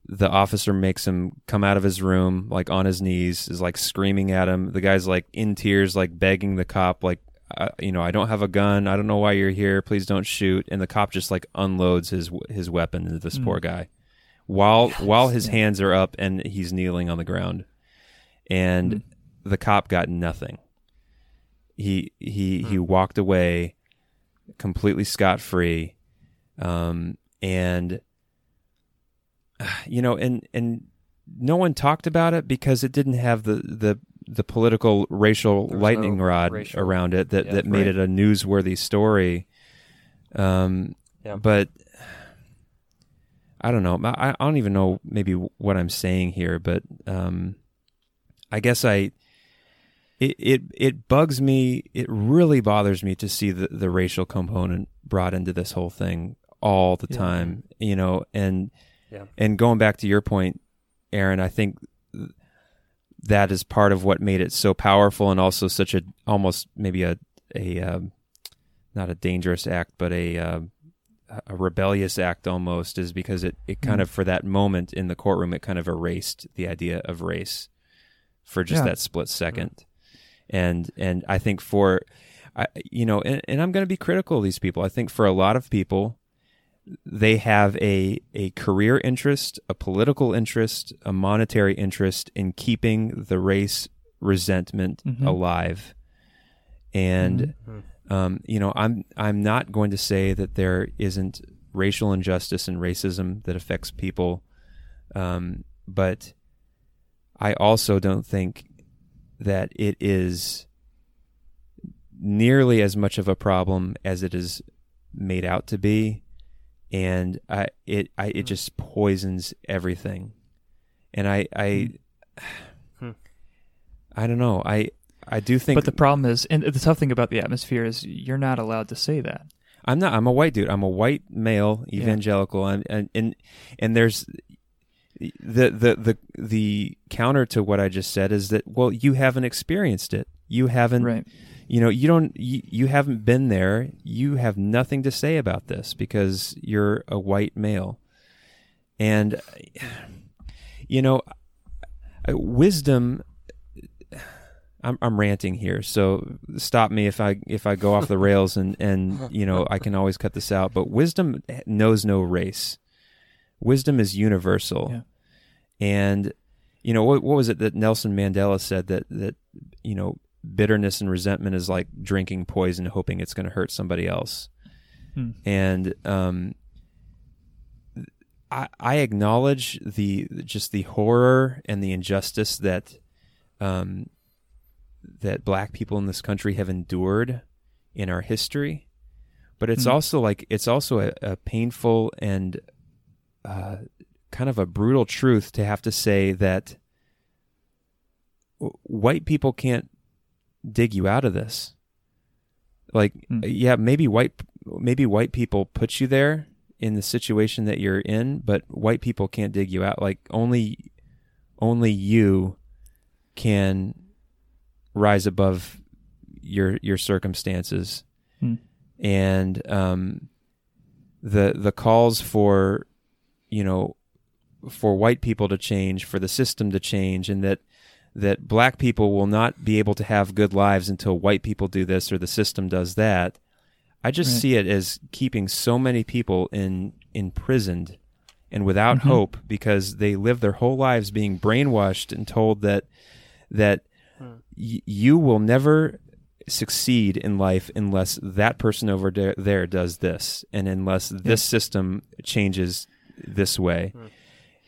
the officer makes him come out of his room, like on his knees, is like screaming at him. The guy's like in tears, like begging the cop, like, uh, you know, I don't have a gun. I don't know why you're here. Please don't shoot. And the cop just like unloads his his weapon into this mm. poor guy, while while his hands are up and he's kneeling on the ground. And the cop got nothing. He he he walked away completely scot-free, um, and you know, and and no one talked about it because it didn't have the the, the political racial lightning no rod racial. around it that, yeah, that made right. it a newsworthy story. Um, yeah. But I don't know. I, I don't even know maybe what I'm saying here, but. Um, I guess I, it, it it bugs me, it really bothers me to see the, the racial component brought into this whole thing all the yeah. time, you know, and yeah. and going back to your point, Aaron, I think that is part of what made it so powerful and also such a, almost maybe a, a um, not a dangerous act, but a uh, a rebellious act almost, is because it, it kind mm. of, for that moment in the courtroom, it kind of erased the idea of race. For just yeah. that split second, and and I think for, I, you know, and, and I'm going to be critical of these people. I think for a lot of people, they have a a career interest, a political interest, a monetary interest in keeping the race resentment mm-hmm. alive. And mm-hmm. um, you know, I'm I'm not going to say that there isn't racial injustice and racism that affects people, um, but. I also don't think that it is nearly as much of a problem as it is made out to be, and I it I it just poisons everything, and I I hmm. I don't know I I do think. But the problem is, and the tough thing about the atmosphere is, you're not allowed to say that. I'm not. I'm a white dude. I'm a white male evangelical, yeah. and, and and and there's. The, the the the counter to what I just said is that, well, you haven't experienced it. You haven't, right. you know, you don't, you, you haven't been there. You have nothing to say about this because you're a white male. And, you know, wisdom, I'm, I'm ranting here, so stop me if I, if I go off the rails and, and, you know, I can always cut this out, but wisdom knows no race. Wisdom is universal, yeah. and you know what, what was it that Nelson Mandela said, that that you know bitterness and resentment is like drinking poison, hoping it's going to hurt somebody else. Hmm. And um, I, I acknowledge the just the horror and the injustice that um, that Black people in this country have endured in our history, but it's hmm. also like it's also a, a painful and Uh, kind of a brutal truth to have to say that w- white people can't dig you out of this. Like, mm. yeah, maybe white, maybe white people put you there in the situation that you're in, but white people can't dig you out. Like only, only you can rise above your your circumstances, mm. and um, the the calls for. You know, for white people to change, for the system to change, and that that Black people will not be able to have good lives until white people do this or the system does that. I just right. see it as keeping so many people in imprisoned and without mm-hmm. hope because they live their whole lives being brainwashed and told that that mm. y- you will never succeed in life unless that person over de- there does this, and unless yeah. this system changes this way. Mm.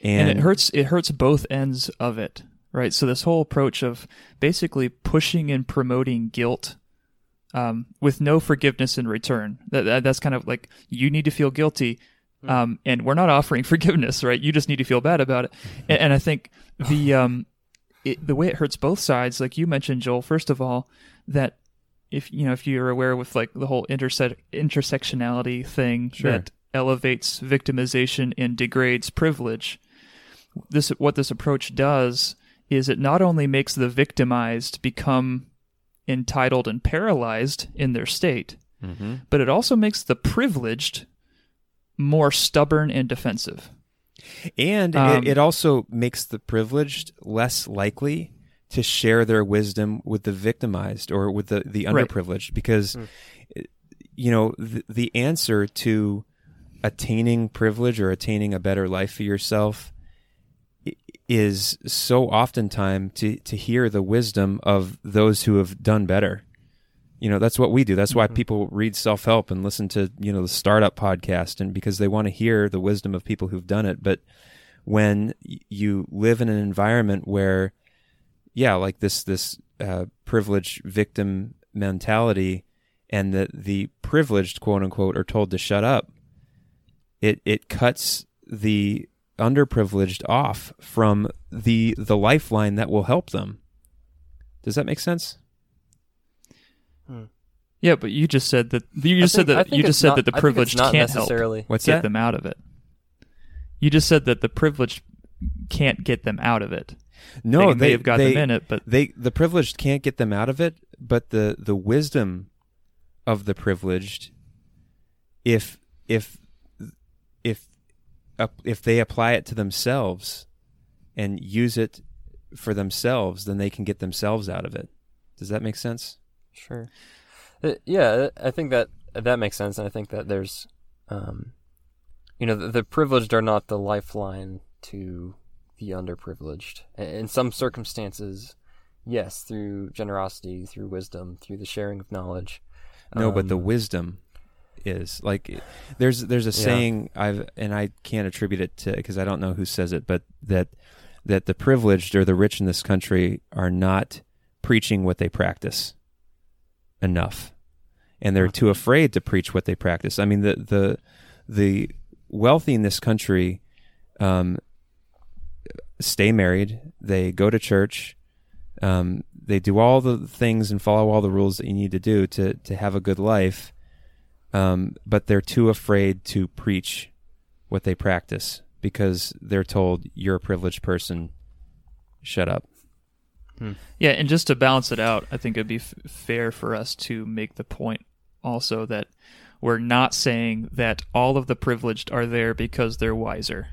And, and it hurts. It hurts both ends of it, right? So this whole approach of basically pushing and promoting guilt um, with no forgiveness in return. That, that that's kind of like, you need to feel guilty, um, and we're not offering forgiveness, right? You just need to feel bad about it. And, and I think the um, it, the way it hurts both sides, like you mentioned, Joel. First of all, that if you know if you're aware with like the whole interse- intersectionality thing sure. that elevates victimization and degrades privilege. This what this approach does is it not only makes the victimized become entitled and paralyzed in their state, mm-hmm. but it also makes the privileged more stubborn and defensive. And um, it, it also makes the privileged less likely to share their wisdom with the victimized or with the, the underprivileged right. because, mm. you know, the, the answer to attaining privilege or attaining a better life for yourself is so oftentimes to, to hear the wisdom of those who have done better. You know, that's what we do. That's why mm-hmm. people read self-help and listen to, you know, the startup podcast, and because they want to hear the wisdom of people who've done it. But when you live in an environment where, yeah, like this, this uh, privileged victim mentality, and the, the privileged, quote unquote, are told to shut up, it, it cuts the underprivileged off from the the lifeline that will help them. Does that make sense? Hmm. Yeah, but you just said that you just think, said that you just said not, that the privileged can't help What's get that? them out of it. You just said that the privileged can't get them out of it. No, they, they, they have got they, them in it, but they the privileged can't get them out of it. But the the wisdom of the privileged, if if if. if they apply it to themselves and use it for themselves, then they can get themselves out of it. Does that make sense? Sure. Uh, yeah, I think that that makes sense. And I think that there's, um, you know, the, the privileged are not the lifeline to the underprivileged. In some circumstances, yes, through generosity, through wisdom, through the sharing of knowledge. No, um, but the wisdom... is like there's there's a yeah. saying I've and I can't attribute it to because I don't know who says it, but that that the privileged or the rich in this country are not preaching what they practice enough, and they're too afraid to preach what they practice. I mean, the the the wealthy in this country um, stay married, they go to church, um, they do all the things and follow all the rules that you need to do to to have a good life. Um, but they're too afraid to preach what they practice because they're told, you're a privileged person, shut up. Hmm. Yeah, and just to balance it out, I think it'd be f- fair for us to make the point also that we're not saying that all of the privileged are there because they're wiser.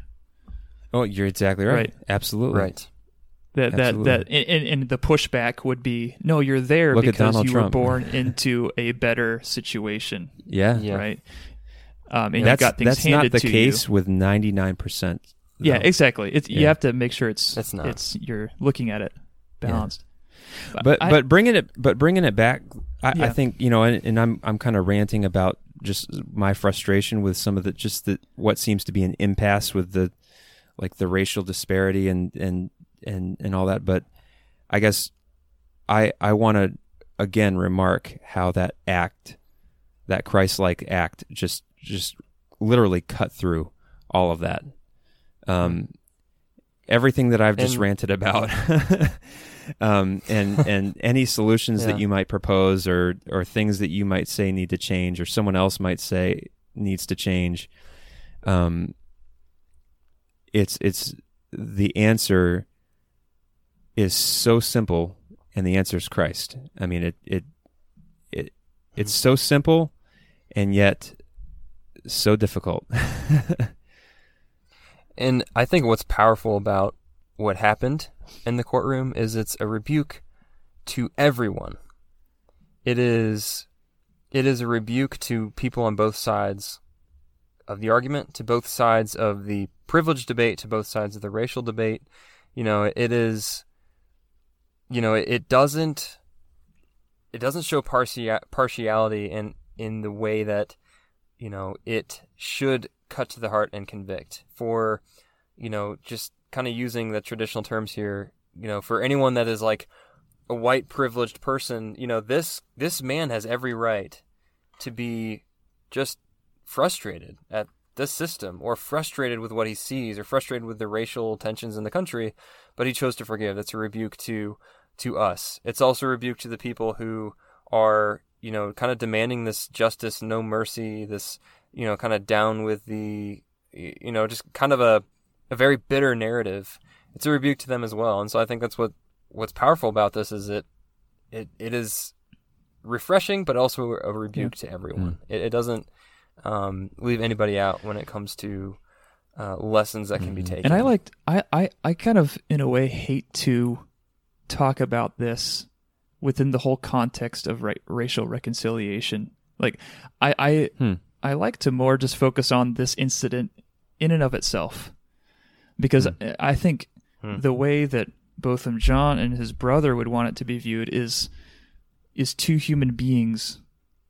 Oh, you're exactly right. right. Absolutely. Right. That Absolutely. that that and, and the pushback would be, no, you're there Look because you Trump. were born into a better situation. Yeah, yeah. right. Um, and that's, you've got things that's handed not the to case you. with ninety-nine percent. Though. Yeah, exactly. It's yeah. you have to make sure it's that's not. it's you're looking at it balanced. Yeah. But I, but bringing it but bringing it back, I, yeah. I think you know, and, and I'm I'm kind of ranting about just my frustration with some of the just the what seems to be an impasse with the like the racial disparity and and. and and all that, but I guess I I want to again remark how that act, that Christ-like act, just just literally cut through all of that. Um, everything that I've just and, ranted about, um, and and any solutions yeah. that you might propose or or things that you might say need to change or someone else might say needs to change, um, it's it's the answer. Is so simple, and the answer is Christ. I mean, it it it it's so simple, and yet so difficult. And I think what's powerful about what happened in the courtroom is it's a rebuke to everyone. It is It is a rebuke to people on both sides of the argument, to both sides of the privilege debate, to both sides of the racial debate. You know, it is, you know, it doesn't, it doesn't show partiality in, in the way that, you know, it should cut to the heart and convict. For, you know, just kind of using the traditional terms here, you know, for anyone that is like a white privileged person, you know, this, this man has every right to be just frustrated at this system, or frustrated with what he sees, or frustrated with the racial tensions in the country, but he chose to forgive. That's a rebuke to to us. It's also a rebuke to the people who are, you know, kind of demanding this justice, no mercy, this, you know, kind of down with the, you know, just kind of a, a very bitter narrative. It's a rebuke to them as well. And so I think that's what what's powerful about this is it it, it is refreshing, but also a rebuke yeah. to everyone. Mm. It, it doesn't um, leave anybody out when it comes to uh, lessons that can mm. be taken. And I liked, I, I, I kind of, in a way, hate to talk about this within the whole context of ra- racial reconciliation. Like, I I, hmm. I like to more just focus on this incident in and of itself, because hmm. I think hmm. the way that Botham Jean and his brother would want it to be viewed is is two human beings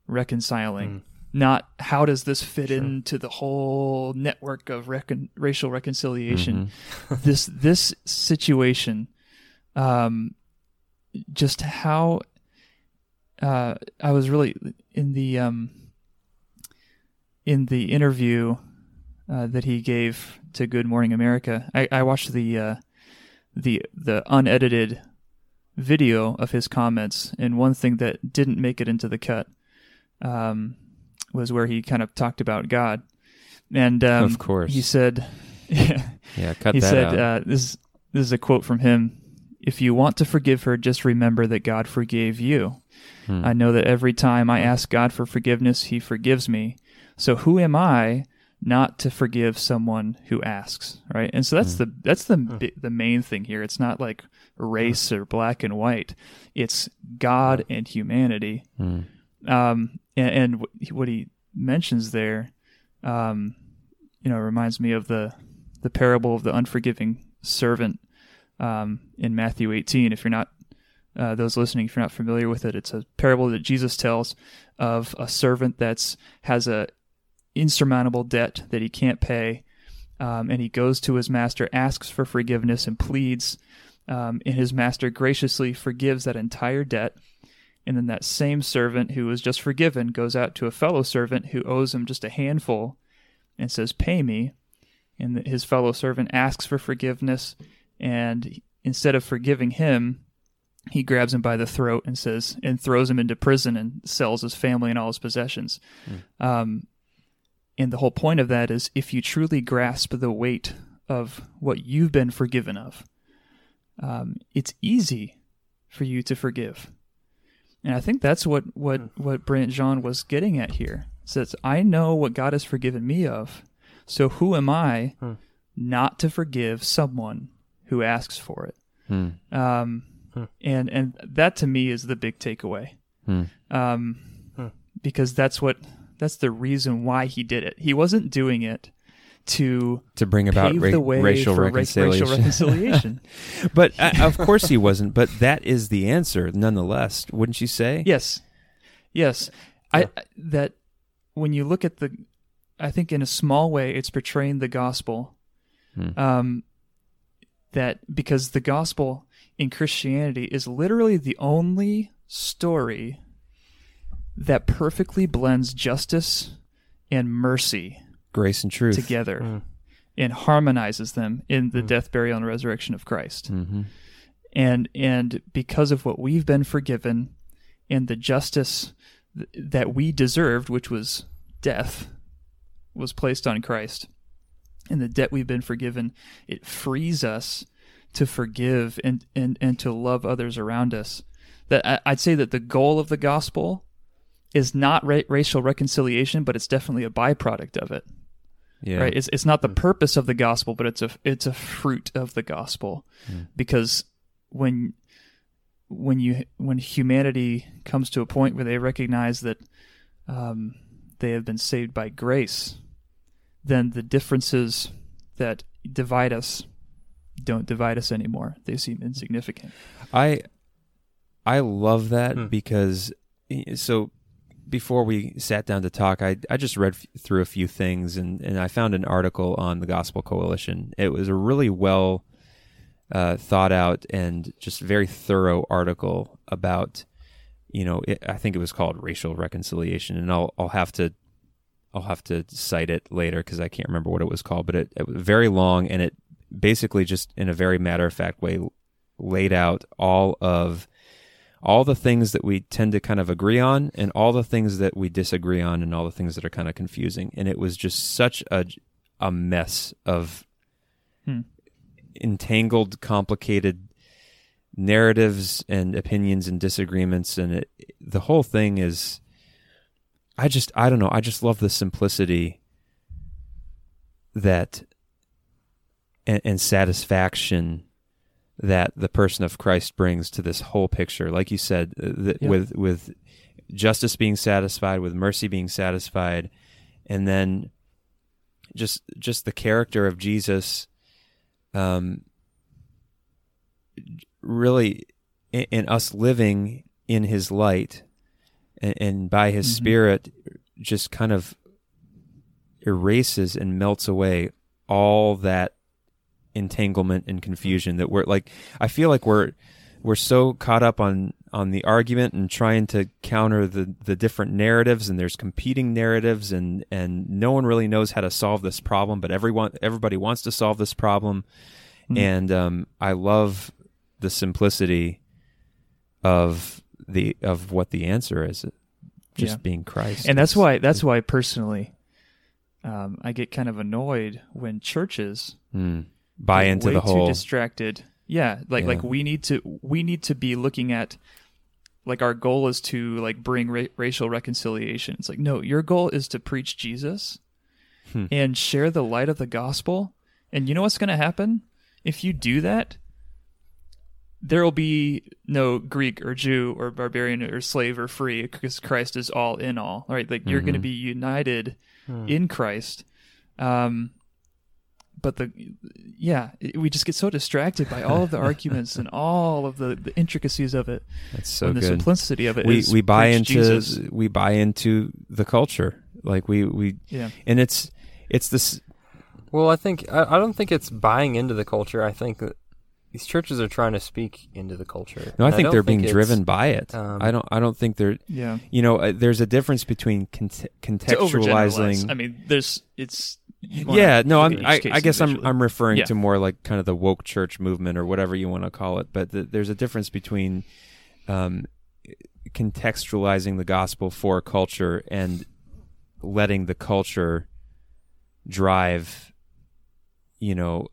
reconciling, hmm. not how does this fit sure. into the whole network of recon- racial reconciliation. Mm-hmm. this this situation. Um, just how uh, I was really in the um, in the interview uh, that he gave to Good Morning America. I, I watched the uh, the the unedited video of his comments, and one thing that didn't make it into the cut um, was where he kind of talked about God, and um, of course he said, yeah, yeah, cut he that said, out. Uh, this this is a quote from him. "If you want to forgive her, just remember that God forgave you. Hmm. I know that every time I ask God for forgiveness, he forgives me. So who am I not to forgive someone who asks?" Right? And so that's hmm. the that's the hmm. the main thing here. It's not like race hmm. or black and white. It's God and humanity. Hmm. Um, and, and what he mentions there, um, you know, reminds me of the the parable of the unforgiving servant. Um, in Matthew eighteen, if you're not, uh, those listening, if you're not familiar with it, it's a parable that Jesus tells of a servant that's has a insurmountable debt that he can't pay, um, and he goes to his master, asks for forgiveness, and pleads, um, and his master graciously forgives that entire debt, and then that same servant who was just forgiven goes out to a fellow servant who owes him just a handful and says, "Pay me," and his fellow servant asks for forgiveness. And instead of forgiving him, he grabs him by the throat and says, and throws him into prison and sells his family and all his possessions. Mm. Um, and the whole point of that is, if you truly grasp the weight of what you've been forgiven of, um, it's easy for you to forgive. And I think that's what what mm. what Brandt Jean was getting at here. It says, I know what God has forgiven me of, so who am I mm. not to forgive someone who asks for it? Hmm. Um, hmm. And and that to me is the big takeaway, hmm. Um, hmm. because that's what that's the reason why he did it. He wasn't doing it to to bring about pave ra- the way racial, for reconciliation. racial reconciliation. But uh, of course he wasn't. But that is the answer, nonetheless. Wouldn't you say? Yes, yes. Yeah. I that when you look at the, I think in a small way, it's portraying the gospel. Hmm. Um, that because the gospel in Christianity is literally the only story that perfectly blends justice and mercy, grace and truth together, mm. and harmonizes them in the mm. death, burial, and resurrection of Christ. Mm-hmm. And and because of what we've been forgiven and the justice th- that we deserved, which was death, was placed on Christ. And the debt we've been forgiven, it frees us to forgive and, and, and to love others around us. That I, I'd say that the goal of the gospel is not ra- racial reconciliation, but it's definitely a byproduct of it. Yeah. Right? It's it's not the purpose of the gospel, but it's a it's a fruit of the gospel, mm. because when when you when humanity comes to a point where they recognize that um, they have been saved by grace, then the differences that divide us don't divide us anymore. They seem insignificant. I I love that hmm. because, so before we sat down to talk, I, I just read f- through a few things, and, and I found an article on the Gospel Coalition. It was a really well uh, thought out and just very thorough article about, you know, it, I think it was called Racial Reconciliation, and I'll I'll have to I'll have to cite it later because I can't remember what it was called, but it, it was very long, and it basically just in a very matter-of-fact way laid out all of all the things that we tend to kind of agree on and all the things that we disagree on and all the things that are kind of confusing. And it was just such a, a mess of hmm. entangled, complicated narratives and opinions and disagreements. And it, the whole thing is, I just, I don't know, I just love the simplicity that and, and satisfaction that the person of Christ brings to this whole picture. Like you said, the, yeah. with with justice being satisfied, with mercy being satisfied, and then just just the character of Jesus um, really in, in us living in his light and, and by his mm-hmm. Spirit just kind of erases and melts away all that entanglement and confusion that we're like, I feel like we're we're so caught up on on the argument and trying to counter the the different narratives, and there's competing narratives, and and no one really knows how to solve this problem, but everyone everybody wants to solve this problem. Mm-hmm. And um, I love the simplicity of the of what the answer is, just yeah. being Christ. And that's why that's why personally, um, I get kind of annoyed when churches. Mm. buy into way the whole too distracted yeah like yeah. like we need to we need to be looking at, like, our goal is to like bring ra- racial reconciliation. It's like, no, your goal is to preach Jesus hmm. and share the light of the gospel. And you know what's going to happen if you do that? There will be no Greek or Jew or barbarian or slave or free, because Christ is all in all. All right, like mm-hmm. you're going to be united hmm. in Christ. um But the yeah, it, we just get so distracted by all of the arguments and all of the, the intricacies of it. That's so and the good. Simplicity of it. We is we buy into Jesus. we buy into the culture, like we, we yeah. and it's it's this. Well, I think I, I don't think it's buying into the culture. I think that these churches are trying to speak into the culture. No, I think I they're think being driven by it. Um, I don't. I don't think they're. Yeah. You know, uh, there's a difference between cont- contextualizing. I mean, there's it's. Yeah, no, I'm, I, I guess I'm I'm referring yeah. to more like kind of the woke church movement or whatever you want to call it. But the, there's a difference between um, contextualizing the gospel for culture and letting the culture drive, you know,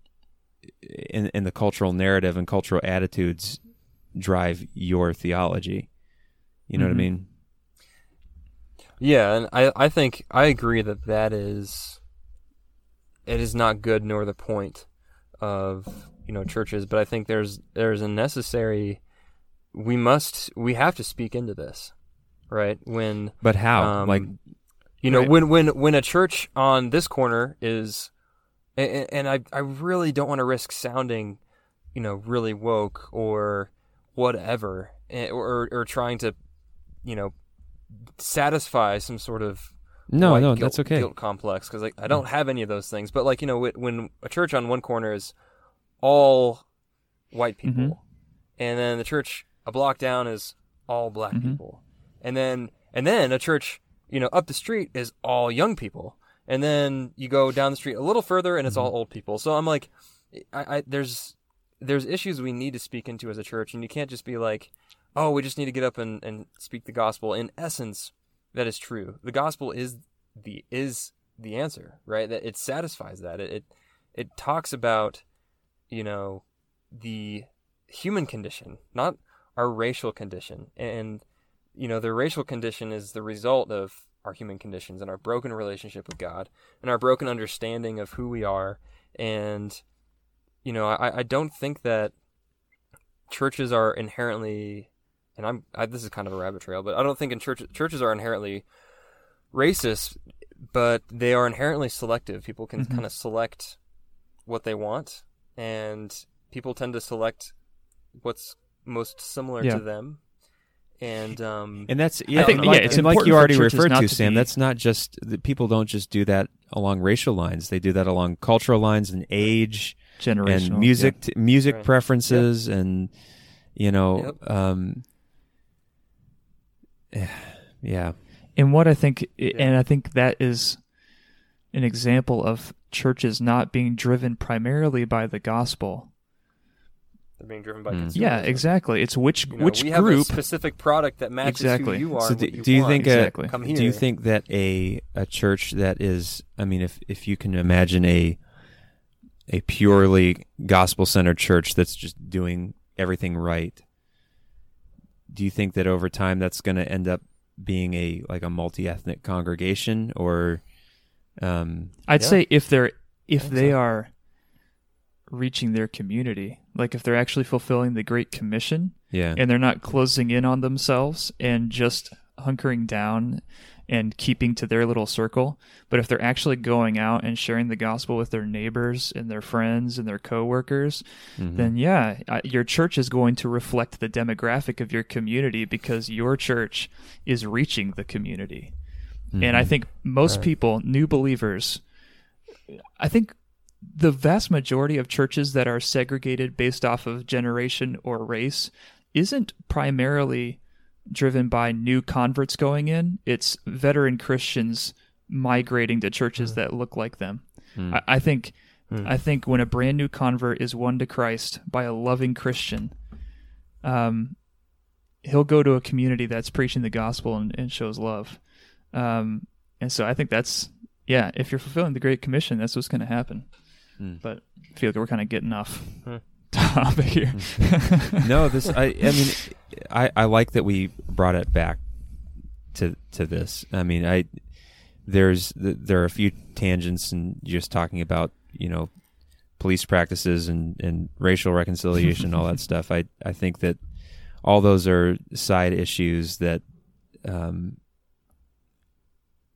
in, in the cultural narrative and cultural attitudes drive your theology. You know mm-hmm. what I mean? Yeah, and I, I think I agree that that is... It is not good nor the point of, you know, churches, but I think there's there's a necessary. We must we have to speak into this, right? When but how um, like you know right. when when when a church on this corner is, and, and I I really don't want to risk sounding, you know, really woke or whatever, or or trying to, you know, satisfy some sort of. No, like no, guilt, that's okay. Guilt complex, because like I don't have any of those things. But like you know, when a church on one corner is all white people, mm-hmm. and then the church a block down is all black mm-hmm. people, and then and then a church you know up the street is all young people, and then you go down the street a little further and it's mm-hmm. all old people. So I'm like, I, I there's there's issues we need to speak into as a church, and you can't just be like, oh, we just need to get up and, and speak the gospel. In essence. That is true. The gospel is the is the answer, right? That it satisfies that. It, it it talks about, you know, the human condition, not our racial condition. And you know, the racial condition is the result of our human conditions and our broken relationship with God and our broken understanding of who we are. And you know, I, I don't think that churches are inherently. And I'm I, this is kind of a rabbit trail, but I don't think in church, churches are inherently racist, but they are inherently selective. People can mm-hmm. kind of select what they want, and people tend to select what's most similar yeah. to them. And um, and that's yeah, I think, like, yeah it's and like you already referred to, Sam. Be... That's not just that people don't just do that along racial lines; they do that along cultural lines and age, generational, and music, yeah. t- music right. preferences, yep. and you know, yep. um, yeah. And what I think, yeah. and I think that is an example of churches not being driven primarily by the gospel. They're being driven by mm. consumers. Yeah, exactly. It's which you know, which we group have a specific product that matches exactly. who you are. So do, and what you do you want. think? Exactly. A, do you think that a a church that is? I mean, if if you can imagine a a purely gospel-centered church that's just doing everything right, do you think that over time that's going to end up being a like a multi-ethnic congregation? Or um, I'd yeah. say if they're if they so. are reaching their community. Like if they're actually fulfilling the Great Commission yeah. and they're not closing in on themselves and just hunkering down and keeping to their little circle, but if they're actually going out and sharing the gospel with their neighbors and their friends and their coworkers, mm-hmm. then yeah, your church is going to reflect the demographic of your community because your church is reaching the community. Mm-hmm. And I think most right. people, new believers, I think the vast majority of churches that are segregated based off of generation or race isn't primarily driven by new converts going in. It's veteran Christians migrating to churches mm. that look like them. Mm. I, I think mm. I think when a brand new convert is won to Christ by a loving Christian, um, he'll go to a community that's preaching the gospel and, and shows love. Um, and so I think that's, yeah, if you're fulfilling the Great Commission, that's what's going to happen. Mm. But I feel like we're kind of getting off huh. topic here. no, this I, I mean, I, I like that we brought it back to to this. I mean, I there's there are a few tangents and just talking about you know police practices and, and racial reconciliation and all that stuff. I I think that all those are side issues that um,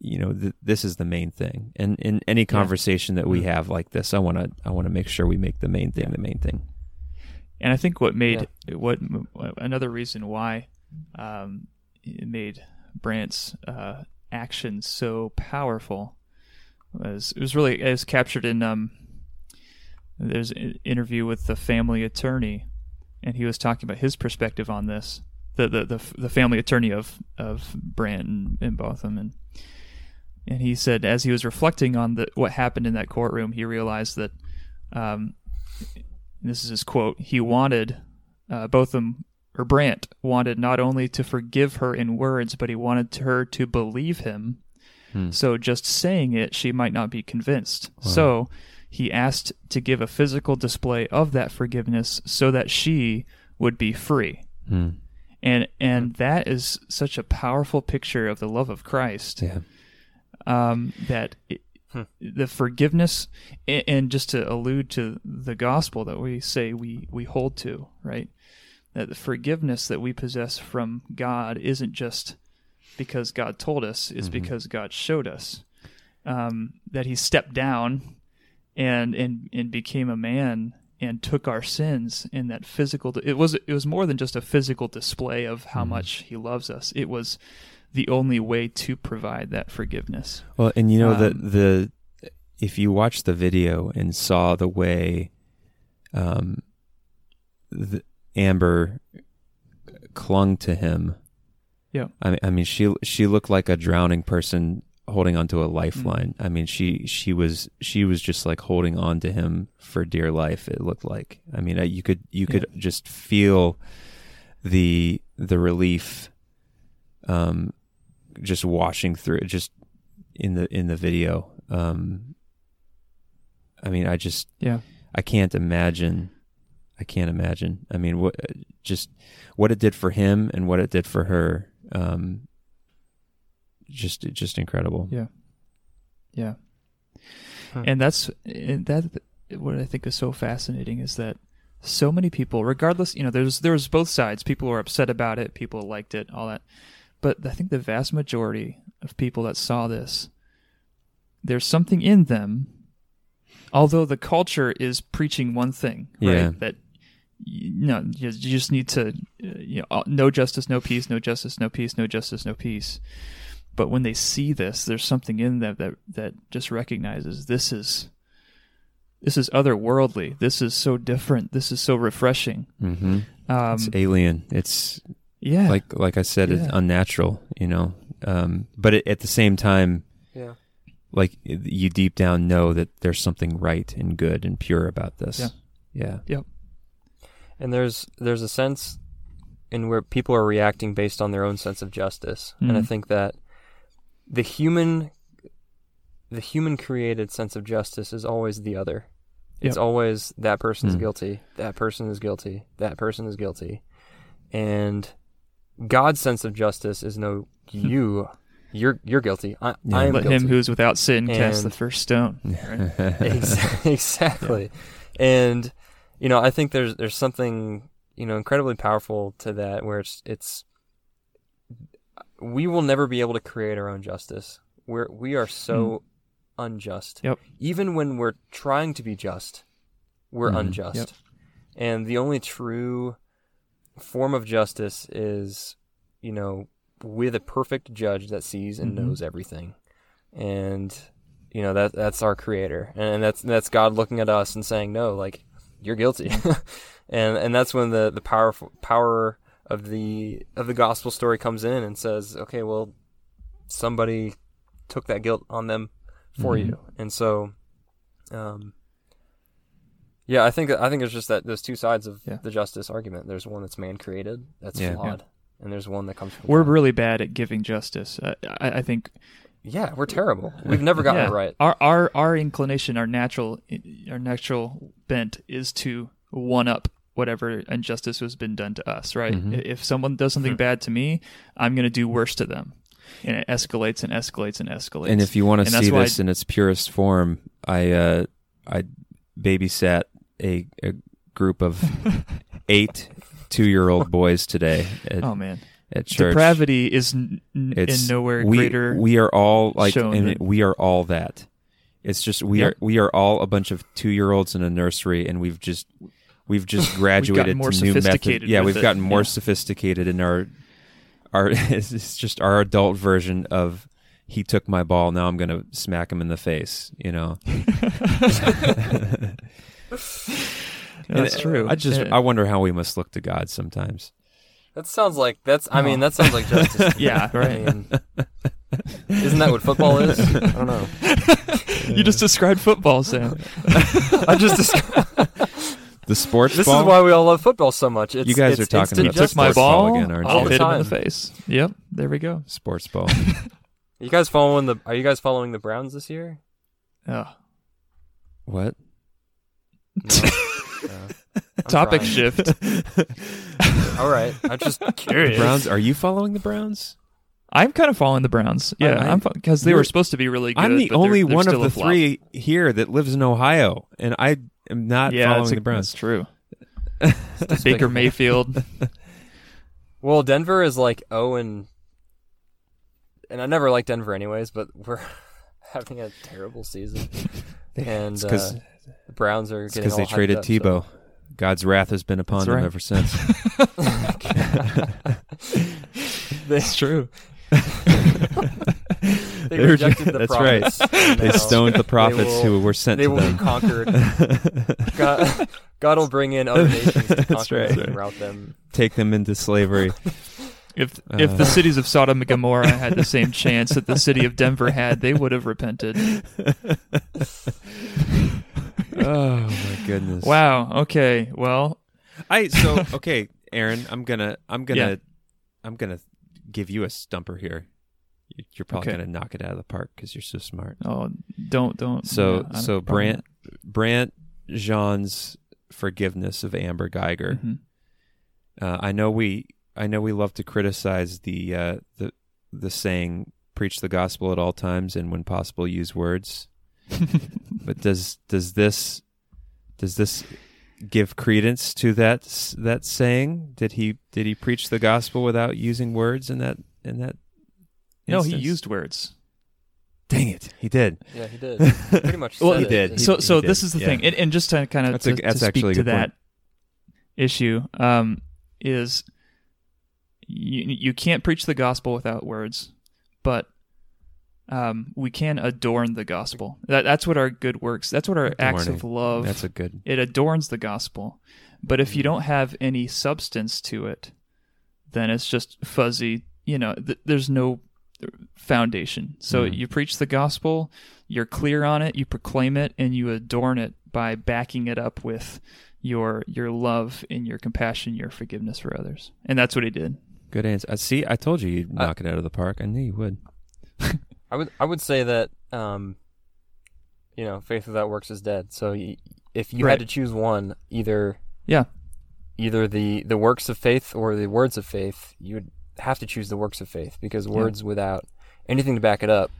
you know th- this is the main thing. And in any conversation yeah. that we have like this, I want to I want to make sure we make the main thing yeah. the main thing. And I think what made yeah. what another reason why um, it made Brandt's uh, action so powerful was it was really it was captured in um, there's an interview with the family attorney, and he was talking about his perspective on this. The the the, the family attorney of of Brandt and, and Botham and. And he said, as he was reflecting on the what happened in that courtroom, he realized that, um, this is his quote, he wanted, uh, Botham, or Brandt, wanted not only to forgive her in words, but he wanted her to believe him. Hmm. So just saying it, she might not be convinced. Wow. So he asked to give a physical display of that forgiveness so that she would be free. Hmm. And and that is such a powerful picture of the love of Christ. Yeah. Um, that it, hmm. the forgiveness, and, and just to allude to the gospel that we say we, we hold to, right? That the forgiveness that we possess from God isn't just because God told us, it's mm-hmm. because God showed us. Um, that he stepped down and, and and became a man and took our sins in that physical. It was it was more than just a physical display of how mm-hmm. much he loves us. It was the only way to provide that forgiveness. Well, and you know um, the the if you watched the video and saw the way um, the Amber clung to him, yeah. I mean, I mean, she she looked like a drowning person holding onto a lifeline. Mm-hmm. I mean, she she was she was just like holding on to him for dear life. It looked like. I mean, you could you could yeah. just feel the the relief. Um, just washing through, just in the in the video. Um, I mean, I just, yeah, I can't imagine. I can't imagine. I mean, what just what it did for him and what it did for her. Um, just, just incredible. Yeah, yeah. Huh. And that's and that. What I think is so fascinating is that so many people, regardless, you know, there's there's both sides. People were upset about it. People liked it. All that. But I think the vast majority of people that saw this. There's something in them, although the culture is preaching one thing, right? Yeah. That you know, you just need to, you know, no justice, no peace, no justice, no peace, no justice, no peace. But when they see this, there's something in them that that just recognizes this is this is otherworldly. This is so different. This is so refreshing. Mm-hmm. Um, it's alien. It's yeah, like like I said, yeah. It's unnatural. You know, um, but it, at the same time, yeah. Like you deep down know that there's something right and good and pure about this. Yeah. Yeah. Yep. And there's there's a sense in where people are reacting based on their own sense of justice. Mm-hmm. And I think that the human the human created sense of justice is always the other. Yep. It's always that person's mm-hmm. guilty, that person is guilty, that person is guilty. And God's sense of justice is no you You're you're guilty. I, yeah, I am let guilty. Him who's without sin and cast the first stone. Right? Exactly. Yeah. And you know, I think there's there's something, you know, incredibly powerful to that, where it's it's we will never be able to create our own justice. We're we are so mm. unjust. Yep. Even when we're trying to be just, we're mm. unjust. Yep. And the only true form of justice is, you know, with a perfect judge that sees and knows everything. And you know, that that's our creator, and that's that's God looking at us and saying, no, like, you're guilty. and and that's when the the powerful power of the of the gospel story comes in and says, okay, well, somebody took that guilt on them for mm-hmm. you. And so um yeah i think i think it's just that those two sides of yeah. the justice argument. There's one that's man created, that's yeah, flawed, yeah. and there's one that comes from We're God. Really bad at giving justice. I, I, I think... Yeah, we're terrible. We've never gotten yeah. it right. Our, our our inclination, our natural our natural bent is to one-up whatever injustice has been done to us, right? Mm-hmm. If someone does something mm-hmm. bad to me, I'm going to do worse to them. And it escalates and escalates and escalates. And if you want to see this I, in its purest form, I uh, I babysat a, a group of eight... two-year-old boys today at, oh man at church. Depravity is n- in nowhere we, greater we are all like and it, we are all that it's just we yep. are we are all a bunch of two-year-olds in a nursery, and we've just we've just graduated more to new methods. Yeah, we've it. gotten more yeah. sophisticated in our our it's just our adult version of he took my ball, now I'm gonna smack him in the face, you know. No, that's true. I just yeah. I wonder how we must look to God sometimes. That sounds like that's. I mean, that sounds like justice. Yeah, right. I mean, isn't that what football is? I don't know. You just described football, Sam. I just described the sports. This ball? Is why we all love football so much. It's, you guys it's, are talking about just my ball, ball again, aren't I'll you? I'll hit him in the face. Yep. There we go. Sports ball. You guys following the? Are you guys following the Browns this year? Oh. What? No. Uh, Topic trying. Shift. All right, I'm just curious. The Browns, are you following the Browns? I'm kind of following the Browns. Yeah, because they were supposed to be really good. I'm the only they're, they're one of the three here that lives in Ohio, and I am not yeah, following a, the Browns. That's true. Baker Mayfield. Well, Denver is like oh and and I never liked Denver anyways, but we're having a terrible season, and because. Uh, The Browns are getting all hyped up. Because they traded Tebow. So. God's wrath has been upon That's them right. ever since. That's true. They They're rejected ju- the That's prophets. Right. They stoned the prophets will, who were sent to them. They will be conquered. God, God will bring in other nations to conquer right. them and rout them. Take them into slavery. If uh, if the cities of Sodom and Gomorrah had the same chance that the city of Denver had, they would have repented. Oh my goodness! Wow. Okay. Well, I so okay, Aaron. I'm gonna I'm gonna yeah. I'm gonna give you a stumper here. You're probably okay. gonna knock it out of the park because you're so smart. Oh, don't don't. So no, so Brandt Brandt Jean's forgiveness of Amber Guyger. Mm-hmm. Uh, I know we I know we love to criticize the uh, the the saying "preach the gospel at all times and when possible use words." But does does this does this give credence to that that saying? Did he did he preach the gospel without using words in that in that No, he used words. Dang it, he did. Yeah, he did. Pretty much. Well, he did. It. So, he, so he did. This is the yeah. thing, and, and just to kind of that's to, a, that's to speak to that point. issue um, is you you can't preach the gospel without words, but um, we can adorn the gospel. That, that's what our good works. That's what our good acts morning. of love. That's a good. It adorns the gospel, but if you don't have any substance to it, then it's just fuzzy. You know, th- there's no. foundation. So mm-hmm. you preach the gospel, you're clear on it, you proclaim it, and you adorn it by backing it up with your your love and your compassion, your forgiveness for others. And that's what he did. Good answer. See, I told you you'd knock I, it out of the park. I knew you would. I would I would say that um, you know, faith without works is dead. So you, if you right. had to choose one, either yeah, either the the works of faith or the words of faith, you would have to choose the works of faith, because words yeah. without anything to back it up,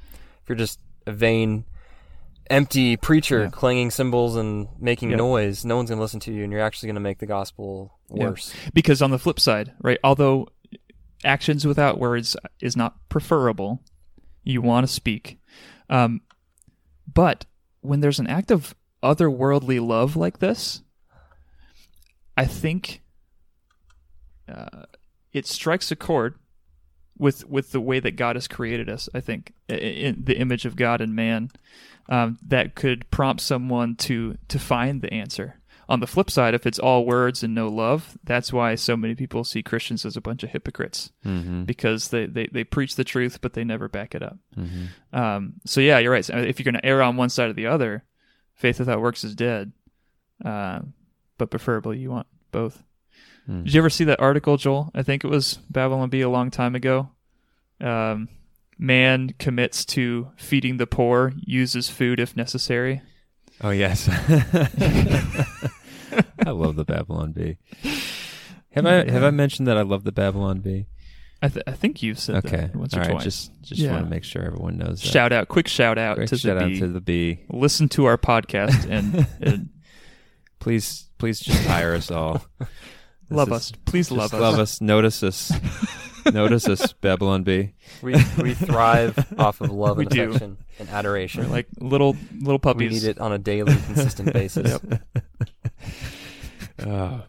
if you're just a vain, empty preacher yeah. clanging cymbals and making yeah. noise, no one's going to listen to you, and you're actually going to make the gospel worse. Yeah. Because on the flip side, right, although actions without words is not preferable, you want to speak, um, but when there's an act of otherworldly love like this, I think... Uh, it strikes a chord with with the way that God has created us, I think, in the image of God and man, um, that could prompt someone to to find the answer. On the flip side, if it's all words and no love, that's why so many people see Christians as a bunch of hypocrites, mm-hmm. because they, they, they preach the truth, but they never back it up. Mm-hmm. Um, so yeah, you're right. So if you're going to err on one side or the other, faith without works is dead, uh, but preferably you want both. Did you ever see that article, Joel? I think it was Babylon Bee a long time ago. Um, man commits to feeding the poor, uses food if necessary. Oh, yes. I love the Babylon Bee. Have yeah. I have I mentioned that I love the Babylon Bee? I, th- I think you've said okay. that once All or right. twice. Just, just yeah. want to make sure everyone knows that. Shout out, quick shout out, quick to, shout the out to the bee. Listen to our podcast and, and... please, please just hire us all. This love is, us. Please love us. Love us. Notice us. Notice us, Babylon Bee. We we thrive off of love we and do. affection and adoration. We're like little little puppies. We need it on a daily, consistent basis. Yep. uh,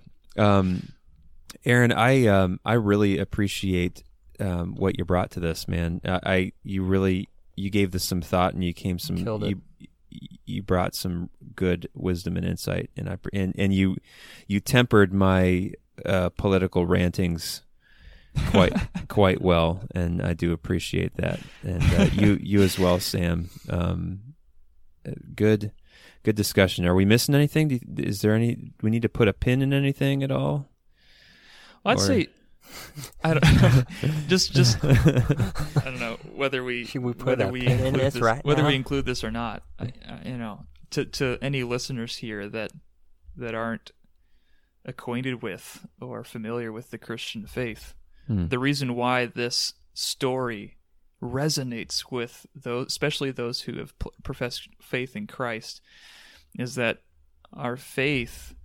um, Aaron, I um I really appreciate um what you brought to this, man. Uh, I you really you gave this some thought, and you came some Killed it. You, you brought some good wisdom and insight, and I and, and you you tempered my uh, political rantings quite quite well, and I do appreciate that, and uh, you you as well, Sam. Um, good good discussion. Are we missing anything? Is there any do we need to put a pin in anything at all? Well, I'd or, say I don't just just I don't know whether we, we whether we include this, this right whether now? we include this or not. I, I, you know, to to any listeners here that that aren't acquainted with or familiar with the Christian faith, hmm. the reason why this story resonates with those, especially those who have p- professed faith in Christ, is that our faith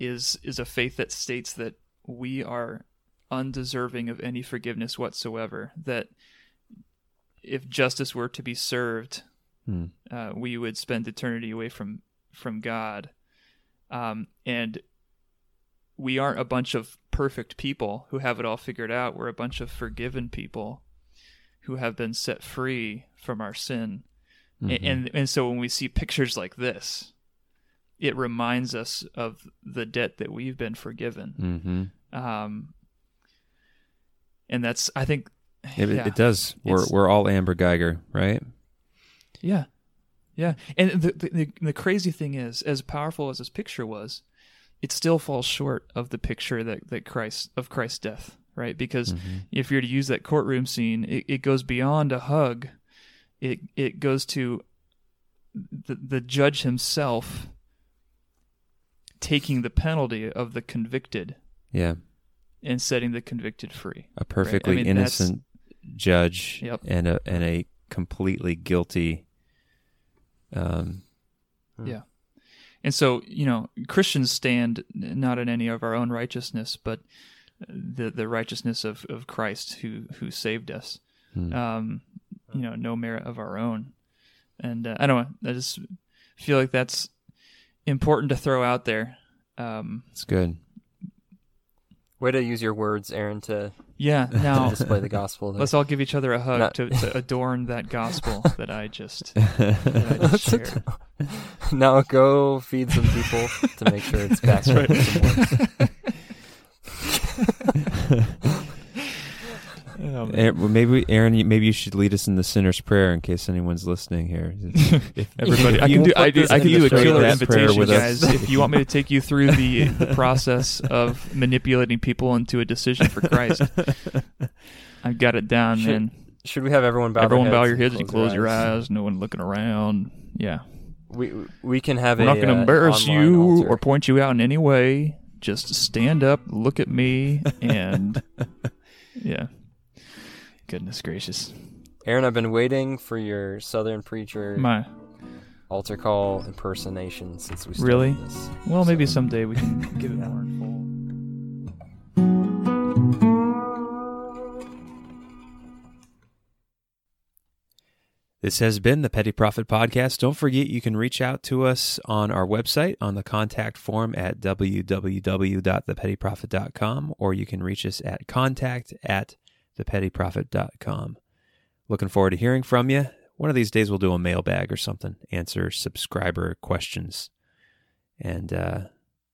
is is a faith that states that we are undeserving of any forgiveness whatsoever, that if justice were to be served, hmm. uh, we would spend eternity away from from God, um, and we aren't a bunch of perfect people who have it all figured out. We're a bunch of forgiven people who have been set free from our sin, mm-hmm. and, and and so when we see pictures like this, it reminds us of the debt that we've been forgiven. Mm-hmm. Um, And that's, I think, it, yeah, it does. We're we're all Amber Guyger, right? Yeah, yeah. And the, the the crazy thing is, as powerful as this picture was, it still falls short of the picture that, that Christ of Christ's death, right? Because mm-hmm. if you're to use that courtroom scene, it, it goes beyond a hug. It it goes to the the judge himself taking the penalty of the convicted. Yeah. And setting the convicted free. A perfectly right? I mean, innocent judge yep. and a and a completely guilty. Um, yeah, and so you know, Christians stand not in any of our own righteousness, but the the righteousness of, of Christ who who saved us. mm. um, you know, no merit of our own. And uh, I don't know, I just feel like that's important to throw out there. Um, it's good. Way to use your words, Aaron, to, yeah, now, to display the gospel. There. Let's all give each other a hug Not... to, to adorn that gospel that I just, that I just shared. Now go feed some people to make sure it's back. Right. um, Aaron, maybe Aaron, maybe you should lead us in the sinner's prayer in case anyone's listening here. If everybody, if I can do. I, do, I can do a killer invitation, guys. Us. If you want me to take you through the, the process of manipulating people into a decision for Christ, I've got it down, should, man. Should we have everyone bow? Everyone bow your heads and close your eyes. No one looking around. Yeah. We we can have. We're a, not going to uh, embarrass you altar. Or point you out in any way. Just stand up, look at me, and yeah. Goodness gracious, Aaron, I've been waiting for your Southern preacher my altar call impersonation since we started really? This. Well, so. Maybe someday we can give it more in full. This has been the Petty Prophet Podcast. Don't forget you can reach out to us on our website on the contact form at w w w dot the petty prophet dot com, or you can reach us at contact at the petty prophet dot com. Looking forward to hearing from you. One of these days we'll do a mailbag or something, answer subscriber questions. And uh,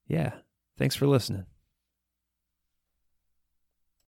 yeah, thanks for listening.